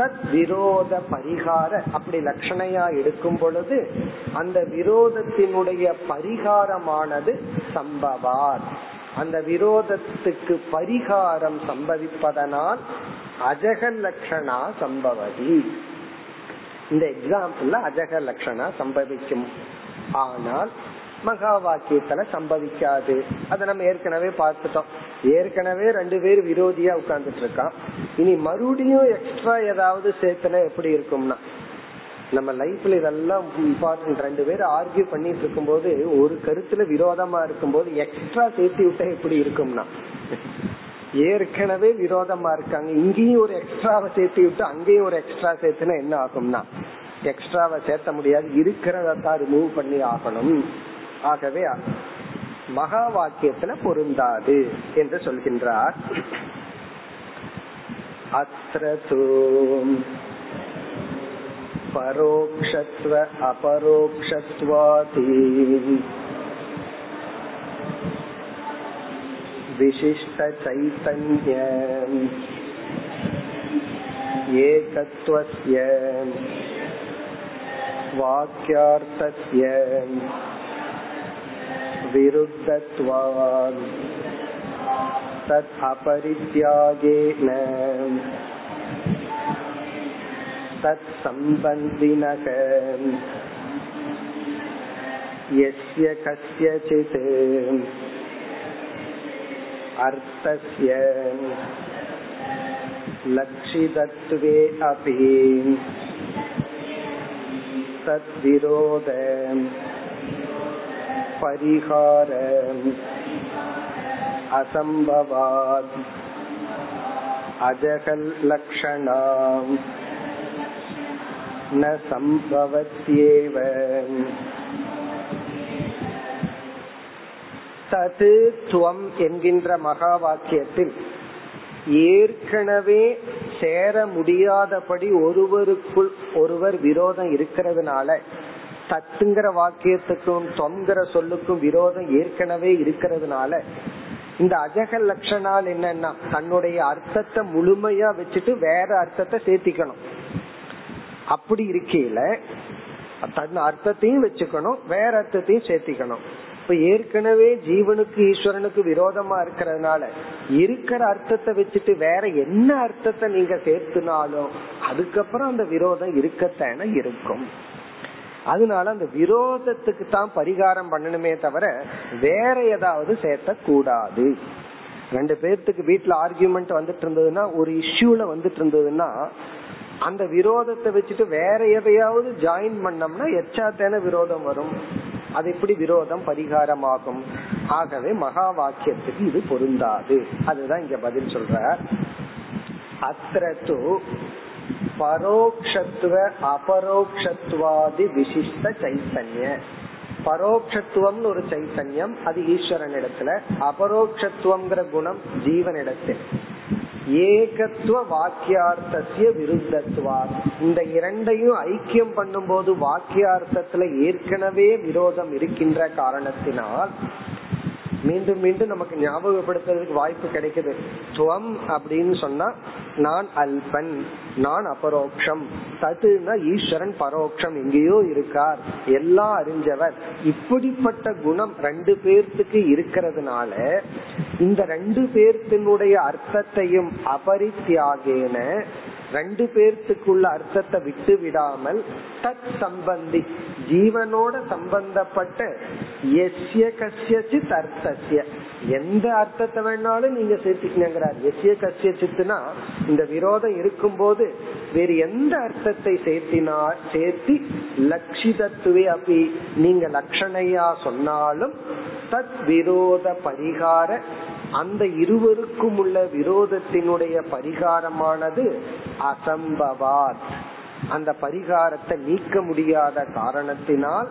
தத் விரோத பரிகார, அப்படி லட்சணையா எடுக்கும் பொழுது அந்த விரோதத்தினுடைய பரிகாரமானது சம்பவார், அந்த விரோதத்துக்கு பரிகாரம் சம்பவிப்பதனால் அஜக லட்சணா சம்பவதி. இந்த எக்ஸாம்பிள்ல அஜக லட்சணா சம்பவிக்கும், ஆனால் மகா வாக்கியத்துல சம்பவிக்காது. அதை நம்ம ஏற்கனவே பார்த்துட்டோம். ஏற்கனவே ரெண்டு பேர் விரோதியா உட்கார்ந்துட்டு இருக்கான். இனி மறுபடியும் எக்ஸ்ட்ரா ஏதாவது சேர்த்தனா எப்படி இருக்கும்னா, நம்ம லைஃப்ல இதெல்லாம் இம்பார்ட்டன்ட். ரெண்டு பேரும் ஆர்கியூ பண்ணிட்டு இருக்கும் போது ஒரு கருத்துல விரோதமா இருக்கும் போது எக்ஸ்ட்ரா சேர்த்து விட்டா எப்படி இருக்கும்னா, ஏற்கனவே விரோதமா இருக்காங்க, இங்கேயும் ஒரு எக்ஸ்ட்ராவை சேர்த்து விட்டு அங்கேயும் ஒரு எக்ஸ்ட்ரா சேர்த்துனா என்ன ஆகும்னா, எக்ஸ்ட்ராவை சேர்த்த முடியாது, இருக்கிறதா ரிமூவ் பண்ணி ஆகணும். ஆகவே மகா வாக்கியத்துல பொருந்தாது என்று சொல்கின்றார். அத்ரது பரோக்ஷத்வ அபரோக்ஷத்வாதி விசிஷ்ட சைதன்யம் ஏகத்வஸ்ய வாக்யார்த்தஸ்ய விருத்தத்வான் தத் அபரித்யாகேன தத் சம்பந்தினக யஸ்ய கஸ்யசித் அர்த்தஸ்ய லக்ஷிதத்வே அபி தத் விரோத பரிஹார அசம்பவாத் அஜகல் லக்ஷணாம் ந சம்பவத்யேவ தது த்வம் என்கின்ற மகா வாக்கியத்தில் ஏற்கனவே சேர முடியாதபடி ஒருவருக்குள் ஒருவர் விரோதம் இருக்கிறதுனால தத்துங்கிற வாக்கியத்துக்கும் தொங்கிற சொல்லுக்கும் விரோதம் ஏற்கனவே இருக்கிறதுனால இந்த அஜக லட்சணால் என்னன்னா தன்னுடைய அர்த்தத்தை முழுமையா வச்சுட்டு வேற அர்த்தத்தை சேர்த்திக்கணும். அப்படி இருக்கையில தன் அர்த்தத்தையும் வச்சுக்கணும் வேற அர்த்தத்தையும் சேர்த்திக்கணும். இப்ப ஏற்கனவே ஜீவனுக்கு ஈஸ்வரனுக்கு விரோதமா இருக்கிறதுனால இருக்கிற அர்த்தத்தை வச்சுட்டு வேற என்ன அர்த்தத்தை நீங்க சேர்த்துனாலும் அதுக்கப்புறம் அந்த விரோதம் இருக்கத்தான இருக்கும். அதனால அந்த விரோதத்துக்கு தான் பரிகாரம் பண்ணணுமே தவிர வேற ஏதாவது சேர்த்த கூடாது. ரெண்டு பேர்த்துக்கு வீட்டுல ஆர்கியூமெண்ட் வந்துட்டு இருந்ததுன்னா ஒரு இஷ்யூல வந்துட்டு இருந்ததுன்னா அந்த விரோதத்தை வச்சுட்டு வேற எதையாவது ஜாயின் பண்ணோம்னா எச்சாத்தான விரோதம் வரும். அது எப்படி விரோதம் பரிகாரமாகும். ஆகவே மகா வாக்கியத்துக்கு இது பொருந்தாது. அதுதான் இங்க பதில் சொல்ற. அத்ரது பரோக்ஷத்துவ அபரோக்ஷத்வாதி விசிஷ்ட சைத்தன்ய பரோக்ஷத்துவம் ஒரு சைத்தன்யம் அது ஈஸ்வரன் இடத்துல, அபரோக்ஷத்துவம்ங்கிற குணம் ஜீவன் இடத்தில், ஏகத்துவ வாக்கியார்த்தசிய விருத்தத்துவா இந்த இரண்டையும் ஐக்கியம் பண்ணும் போது வாக்கியார்த்தத்துல ஏற்கனவே விரோதம் இருக்கின்ற காரணத்தினால் மீண்டும் மீண்டும் நமக்கு ஞாபகப்படுத்துறதுக்கு வாய்ப்பு கிடைக்குது. துவம் அப்படின்னு சொன்னா நான் அல்பன், நான் அபரோக்ஷம், தத்துனா ஈஸ்வரன் பரோக்ஷம் எங்கேயோ இருக்கார், எல்லாம் அறிஞ்சவர். இப்படிப்பட்ட குணம் ரெண்டு பேர்த்துக்கு இருக்கிறதுனால இந்த ரெண்டு பேர்த்தினுடைய அர்த்தத்தையும் அபரித்யாகேன ரெண்டு பேர்த்துக்குள்ள அர்த்தத்தை விட்டு விடாமல் தத் சம்பந்தி ஜீவனோட சம்பந்தப்பட்ட எஸ்ய கஸ்யசித் அர்த்தஸ்ய எந்த அர்த்தத்தை வேணாலும் நீங்க சேர்த்துக்கிறார். எஸ்ய கஸ்யசித்னா இந்த விரோதம் இருக்கும் போது வேறு எந்த அர்த்தத்தை சேர்த்தினார் சேர்த்தி லட்சிதத்துவே அப்படி நீங்க லட்சணையா சொன்னாலும் தத் விரோத பரிகார அந்த இருவருக்கும் உள்ள விரோதத்தினுடைய பரிகாரமானது அசம்பவாத் அந்த பரிகாரத்தை நீக்க முடியாத காரணத்தினால்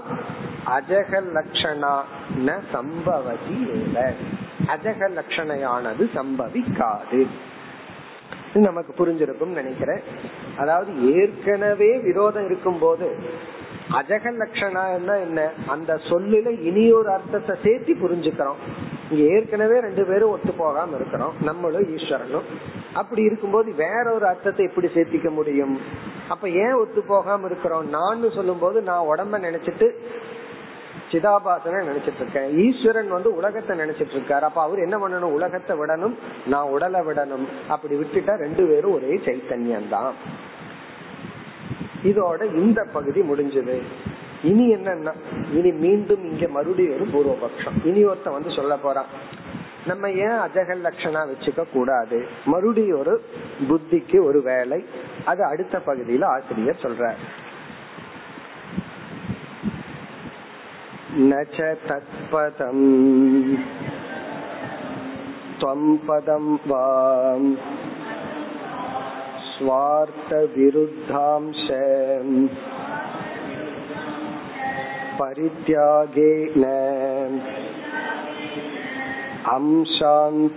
அஜக லட்சணா ந சம்பவதி ஏவ அஜக லட்சணையானது சம்பவிக்காது. நமக்கு புரிஞ்சிருக்கும் நினைக்கிறேன். அதாவது ஏற்கனவே விரோதம் இருக்கும் போது அஜக லட்சணா என்ன அந்த சொல்லில இனி ஒரு அர்த்தத்தை சேர்த்து புரிஞ்சுக்கிறோம். ஏற்கனவே ரெண்டு பேரும் ஒத்து போகாம இருக்கிறோம் நம்மளும் ஈஸ்வரனும். அப்படி இருக்கும்போது வேற ஒரு அர்த்தத்தை எப்படி சேர்த்திக்க முடியும்? அப்ப ஏன் ஒத்து போகாம இருக்கிறோம்? நான் சொல்லும் போது நான் உடம்ப நினைச்சிட்டு சிதாபாசனை நினைச்சிட்டு இருக்கேன், ஈஸ்வரன் வந்து உலகத்தை நினைச்சிட்டு இருக்காரு. அப்ப அவர் என்ன பண்ணணும்? உலகத்தை விடணும், நான் உடலை விடணும். அப்படி விட்டுட்டா ரெண்டு பேரும் ஒரே சைத்தன்யம்தான். இதோட இந்த பகுதி முடிஞ்சது. இனி என்னன்னா இனி மீண்டும் இங்க மறுபடியும் ஒரு பூர்வபக்ஷம். இனி ஒருத்தன் வந்து சொல்ல போறான் நம்ம ஏன் அஜகல் லட்சணா வச்சுக்க கூடாது. மறுபடியும் ஒரு புத்திக்கு ஒரு வேலை. அது அடுத்த பகுதியில ஆசிரியர் சொல்றார். நச தத்பதம் த்வம் பதம் வாம் ஸ்வார்த்த விருத்தாம்சம் பரித்யாகேன அம்சாந்தரசகிதம்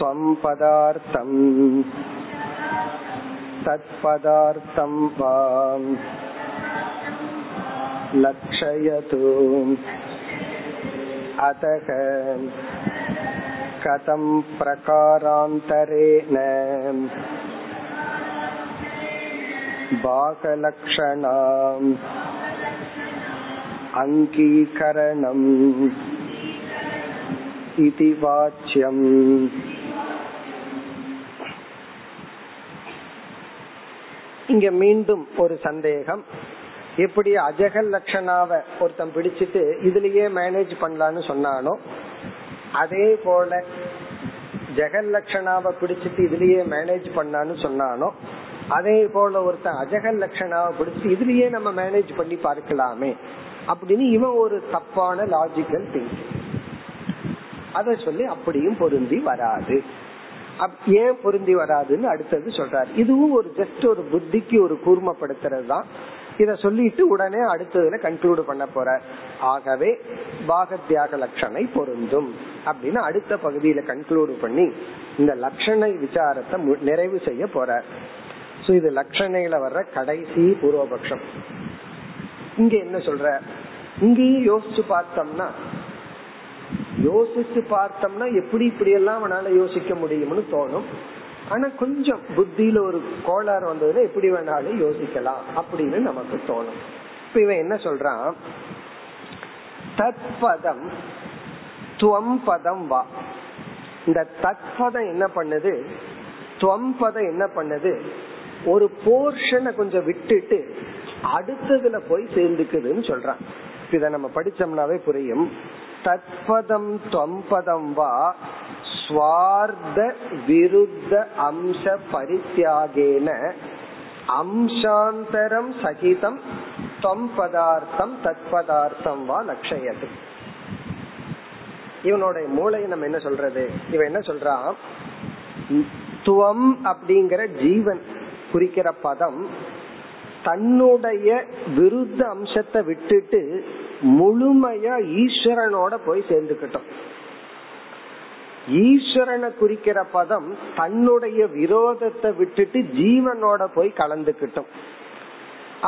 த்வம் பதார்த்தம் தத் பதார்த்தம் வாம் லக்ஷயது அதக கதம் பிரகாராந்தரேன பாகலக்ஷணாம் அங்கீகரணம் இதி வாச்யம். இங்க மீண்டும் ஒரு சந்தேகம், எப்படி அஜகல் லட்சணாவை ஒருத்தன் பிடிச்சிட்டு இதுலயே மேனேஜ் பண்ணலான்னு சொன்னானோ அதே போல ஜெகல் லட்சணாவை பிடிச்சிட்டு இதுலயே மேனேஜ் பண்ணான்னு சொன்னானோ அதே போல ஒருத்தன் அஜகல் லட்சணாவை பிடிச்சிட்டு இதுலயே நம்ம மேனேஜ் பண்ணி பார்க்கலாமே அப்படின்னு இவன் ஒரு தப்பான லாஜிக்கல் திங்கிங். அத சொல்லி அப்படியும் பொருந்தி வராது. ஏன் பொருந்தி வராதுன்னு அடுத்தது சொல்றாரு. இதுவும் ஒரு ஜஸ்ட் ஒரு புத்திக்கு ஒரு கூர்மப்படுத்துறது தான். இத சொல்லிட்டு உடனே அடுத்ததுல கன்க்ளூட் பண்ண போற. ஆகவே பாகத்யாக லட்சணை பொருந்தும் அப்படின்னு அடுத்த பகுதியில கன்க்ளூட் பண்ணி இந்த லட்சணை விசாரத்தை நிறைவு செய்ய போற. சோ இது லட்சணையில வர்ற கடைசி பூர்வபக்ஷம். இங்க என்ன சொல்ற, இங்கேயும் யோசிச்சு பார்த்தோம்னா எப்படி இப்படி எல்லாம் அவனால யோசிக்க முடியும்னு தோணும். ஆனா கொஞ்சம் புத்தியில ஒரு கோளாறு வந்ததுன்னா எப்படி வேணாலும் யோசிக்கலாம் அப்படின்னு நமக்கு தோணும். இப்ப இவன் என்ன சொல்றான், தத்பதம் துவம் பதம் வா. இந்த தத்பதம் என்ன பண்ணுது, துவம் பதம் என்ன பண்ணுது, ஒரு போர்ஷனை கொஞ்சம் விட்டுட்டு அடுத்ததுல போய் சேர்ந்துக்குதுன்னு சொல்றான். இத நம்ம படிச்சோம்னாவே புரியும். தத்பதம் துவம் பதம் வா ஸ்வார்த்த விருத்த அம்ச பரித்யாகேன அம்சாந்தரம் சகிதம் துவம் பதார்த்தம் தத் பதார்த்தம் வா லக்ஷயது. இவனோட மூளையை நம்ம என்ன சொல்றது, இவன் என்ன சொல்றான், துவம் அப்படிங்கிற ஜீவன் குறிக்கிற பதம் தன்னுடைய விருத்த அம்சத்தை விட்டுட்டு முழுமையா ஈஸ்வரனோட போய் சேர்ந்துக்கிட்டோம். ஈஸ்வரனை குறிக்கிற பதம் தன்னுடைய விரோதத்தை விட்டுட்டு ஜீவனோட போய் கலந்துக்கிட்டோம்.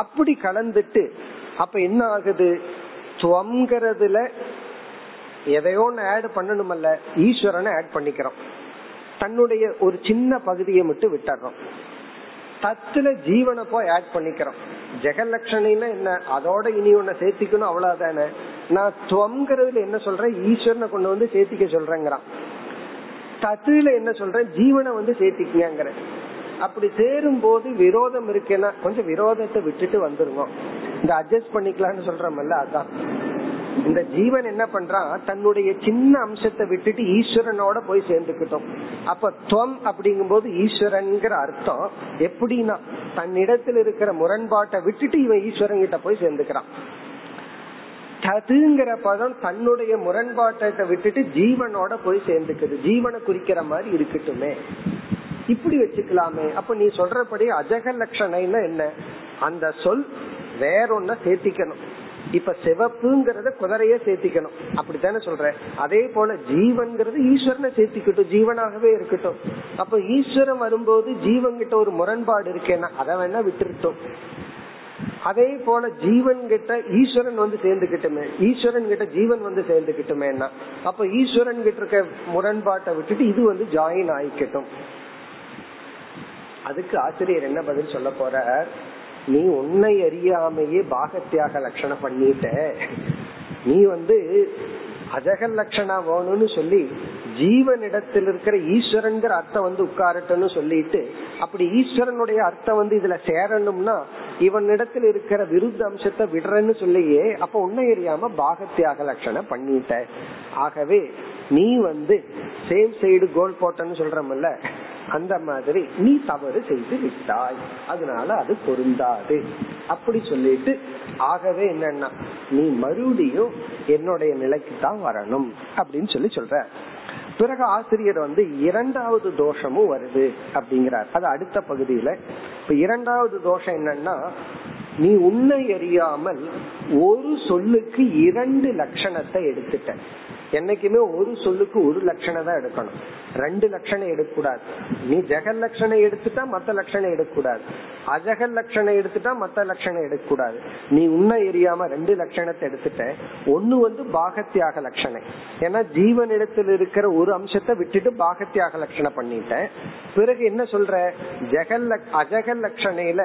அப்படி கலந்துட்டு அப்ப என்ன ஆகுது, துவம்ங்கிறதுல எதையோ ஆட் பண்ணணுமல்ல, ஈஸ்வரனை ஆட் பண்ணிக்கிறோம், தன்னுடைய ஒரு சின்ன பகுதியை மட்டும் விட்டுறோம். தத்துல ஜீவனை போய் ஆட் பண்ணிக்கிறோம். ஜெகலட்சணையில என்ன, அதோட இனி ஒன்ன சேர்த்திக்கணும் அவ்வளவுதானே. நான் துவம்ங்கிறதுல என்ன சொல்றேன், ஈஸ்வரனை கொண்டு வந்து சேர்த்திக்க சொல்றேங்கிறான். தத்துல என்ன சொல்றேன், ஜீவனை வந்து சேர்த்திக்கங்கிற. அப்படி சேரும் போது விரோதம் இருக்கேன்னா கொஞ்சம் விரோதத்தை விட்டுட்டு வந்துருவோம். இந்த அட்ஜஸ்ட் பண்ணிக்கலாம்னு சொல்றோம்ல, அதான் இந்த ஜீவன் என்ன பண்றான், தன்னுடைய சின்ன அம்சத்தை விட்டுட்டு ஈஸ்வரனோட போய் சேர்ந்துக்கிட்டோம். அப்ப துவம் அப்படிங்கும் போது ஈஸ்வரன்ங்கிற அர்த்தம். எப்படின்னா தன்னிடத்தில் இருக்கிற முரண்பாட்டை விட்டுட்டு இவன் ஈஸ்வரன் கிட்ட போய் சேர்ந்துக்கிறான். ததுங்கிற பதம் தன்னுடைய முரண்பாட்டை விட்டுட்டு ஜீவனோட போய் சேர்ந்துக்குது, ஜீவனை குறிக்கிற மாதிரி இருக்கட்டுமே, இப்படி வச்சுக்கலாமே. அப்ப நீ சொல்றபடி அஜக லட்சணைன்னா என்ன, அந்த சொல் வேறொன்ன சேர்த்திக்கணும். இப்ப சிவப்புங்கறத குதிரைய சேர்த்திக்கணும் அப்படித்தானே சொல்ற. அதே போல ஜீவன்கிறது ஈஸ்வரனை சேர்த்திக்கிட்டோம், ஜீவனாகவே இருக்கட்டும். அப்ப ஈஸ்வரன் வரும்போது ஜீவன்கிட்ட ஒரு முரண்பாடு இருக்கேன்னா அதை வேணா விட்டுட்டோம். அதே போல ஜீவன் கிட்ட ஈஸ்வரன் வந்து சேர்ந்துக்கிட்டுமே, ஈஸ்வரன் கிட்ட ஜீவன் வந்து சேர்ந்துக்கிட்டுமேன்னா அப்ப ஈஸ்வரன் கிட்ட இருக்க முரண்பாட்டை விட்டுட்டு இது வந்து ஜாயின் ஆயிக்கட்டும். அதுக்கு ஆசிரியர் என்ன பதில் சொல்ல போற, நீ உன்னை அறியாமையே பாகத்யாக லட்சணம் பண்ணிட்ட. நீ வந்து அஜகல் லட்சணம் வேணும்னு சொல்லி ஜீவனிடத்தில் இருக்கிற ஈஸ்வரன்கிற அர்த்தம் வந்து உட்காரட்டன்னு சொல்லிட்டு அப்படி ஈஸ்வரனுடைய அர்த்தம் வந்து இதுல சேரணும்னா இவனிடத்தில் இருக்கிற விருத்த அம்சத்தை விடுறன்னு சொல்லியே அப்ப உன்னை அறியாம பாகத்யாக லட்சணம் பண்ணிட்ட. ஆகவே நீ வந்து சேம் சைடு கோல் போட்டன்னு சொல்றமல்ல, அந்த மாதிரி நீ தவறு செய்து விட்டாய், அதனால அது பொருந்தாது அப்படி சொல்லிட்டு. ஆகவே என்னன்னா நீ மறுபடியும் என்னுடைய நிலைக்கு தான் வரணும் அப்படின்னு சொல்லி சொல்ற. பிறகு ஆசிரியர் வந்து இரண்டாவது தோஷமும் வருது அப்படிங்கிறார், அது அடுத்த பகுதியில. இப்ப இரண்டாவது தோஷம் என்னன்னா நீ உன்னை அறியாமல் ஒரு சொல்லுக்கு இரண்டு லட்சணத்தை எடுத்துட்ட. என்னைக்குமே ஒரு சொல்லுக்கு ஒரு லட்சணம் தான் எடுக்கணும், ரெண்டு லட்சணம் எடுக்கூடாது. நீ ஜெகல் லட்சணம் எடுத்துட்டா மத்த லட்சணம் எடுக்கூடாது, அஜகல் லட்சணம் எடுத்துட்டா மத்த லட்சணம் எடுக்கக்கூடாது. நீ உன்ன எரியாம ரெண்டு லட்சணத்தை எடுத்துட்ட. ஒன்னு வந்து பாகத்யாக லட்சணம், ஏன்னா ஜீவன் இடத்துல இருக்கிற ஒரு அம்சத்தை விட்டுட்டு பாகத்யாக லட்சணம் பண்ணிட்ட. பிறகு என்ன சொல்ற, அஜகல் லட்சணையில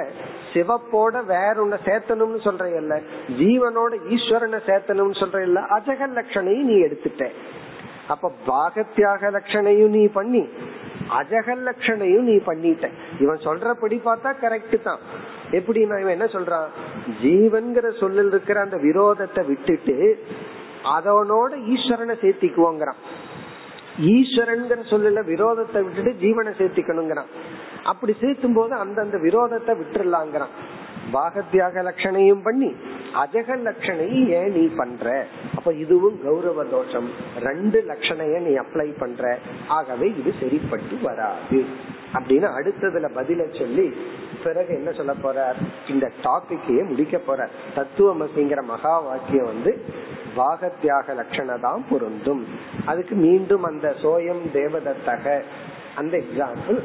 சிவப்போட வேற ஒண்ண சேர்த்தணும்னு சொல்றேல்ல, ஜீவனோட ஈஸ்வரனை சேர்த்தணும்னு சொல்றேல்ல, அஜகல் லட்சணையும் நீ எடுத்துட்ட. அப்ப பாகத்யாக லட்சணையும் நீ பண்ணி அஜகல் லட்சணையும் நீ பண்ணிட்ட. இவன் சொல்றபடி பார்த்தா கரெக்ட் தான். எப்படின்னா இவன் என்ன சொல்றான், ஜீவன்கிற சொல்லில் இருக்கிற அந்த விரோதத்தை விட்டுட்டு அதனோட ஈஸ்வரனை சேர்த்திக்குவோங்கிறான், ஈஸ்வரன்கிற சொல்லுல விரோதத்தை விட்டுட்டு ஜீவனை சேர்த்திக்கணுங்கிறான். அப்படி சேர்த்தும் போது அந்தந்த விரோதத்தை விட்டுலாங்கிறான். பாகத்யாக லட்சணையும் பண்ணி அஜகல் லட்சணையும் ஏன் நீ பண்ற? அப்ப இதுவும் கௌரவ தோஷம், ரெண்டு லட்சணைய நீ அப்ளை பண்ற, ஆகவே இது சரிப்பட்டு வராது அப்படின்னு அடுத்ததுல பதில சொல்லி பிறகு என்ன சொல்ல போறார், இந்த டாபிக்கையே முடிக்க போறார். தத்துவமசிங்கிற மகா வாக்கியம் வந்து பாகத்யாக லட்சணதான் பொருந்தும். அதுக்கு மீண்டும் அந்த சோயம் தேவதத்தக அந்த எக்ஸாம்பிள்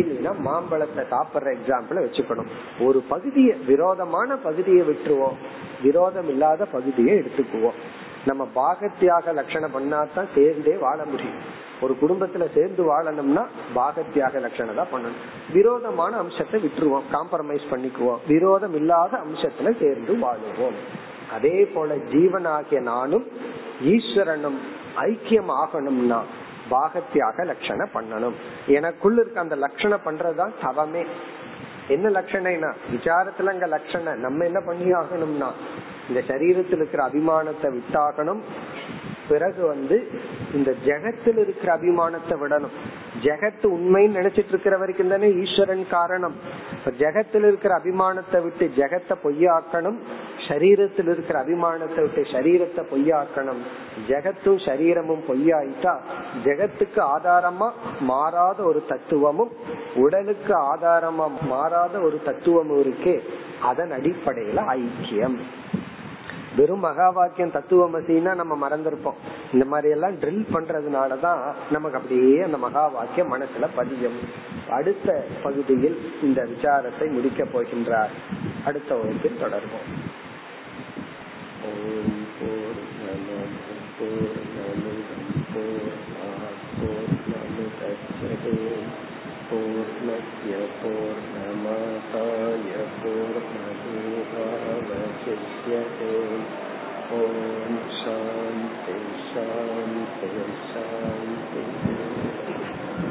இல்லைன்னா மாம்பழத்தை சாப்பிடுற எக்ஸாம்பிள வச்சுக்கணும். ஒரு பகுதியை விரோதமான பகுதியை விட்டுருவோம், விரோதம் இல்லாத பகுதியை எடுத்துக்குவோம். நம்ம பாகத்யாக லட்சணம் பண்ணாதான் சேர்ந்தே வாழ முடியும். ஒரு குடும்பத்துல சேர்ந்து வாழணும்னா பாகத்யாக லட்சணம் தான் பண்ணணும். விரோதமான அம்சத்தை விட்டுருவோம், காம்ப்ரமைஸ் பண்ணிக்குவோம், விரோதம் இல்லாத அம்சத்துல சேர்ந்து வாழுவோம். அதே போல ஜீவனாகிய நானும் ஈஸ்வரனும் ஐக்கியமாகணும்னா பாகத்யாக லட்சணம் பண்ணணும். எனக்குள்ள இருக்க அந்த லட்சணம் பண்றதுதான் தவமே. என்ன லட்சணம்னா விசாரத்துல அங்க லட்சணம் நம்ம என்ன பண்ணி ஆகணும்னா இந்த சரீரத்தில் இருக்கிற அபிமானத்தை விட்டாகணும். பிறகு வந்து இந்த ஜெகத்தில் இருக்கிற அபிமானத்தை விடணும். ஜெகத்து உண்மைன்னு நினைச்சிட்டு இருக்கிற வரைக்கும் தானே ஈஸ்வரன் காரணம். ஜெகத்தில் இருக்கிற அபிமானத்தை விட்டு ஜெகத்தை பொய்யாக்கணும், சரீரத்தில் இருக்கிற அபிமானத்தை விட்டு சரீரத்தை பொய்யாக்கணும். ஜெகத்தும் சரீரமும் பொய்யாயிட்டா ஜெகத்துக்கு ஆதாரமா மாறாத ஒரு தத்துவமும் உடலுக்கு ஆதாரமா மாறாத ஒரு தத்துவமும் இருக்கு. அதன் அடிப்படையில ஐக்கியம். வெறும் மகா வாக்கியம் தத்துவமசின்னா நம்ம மறந்துருப்போம். இந்த மாதிரி எல்லாம் ட்ரில் பண்றதுனாலதான் நமக்கு அப்படியே அந்த மகா வாக்கியம் மனசுல பதியும். அடுத்த பகுதியில் இந்த விசாரத்தை முடிக்க போகின்றார். அடுத்த வகுப்பில் தொடர்போம். ஓம் பூர்ணமத் பூர்ணமிதம் பூர்ணாத் பூர்ணமுதச்யதே பூர்ணஸ்ய பூர்ணமாதாய பூர்ணமேவாவசிஷ்யதே. ஓம் சாந்தி சாந்தி சாந்தி.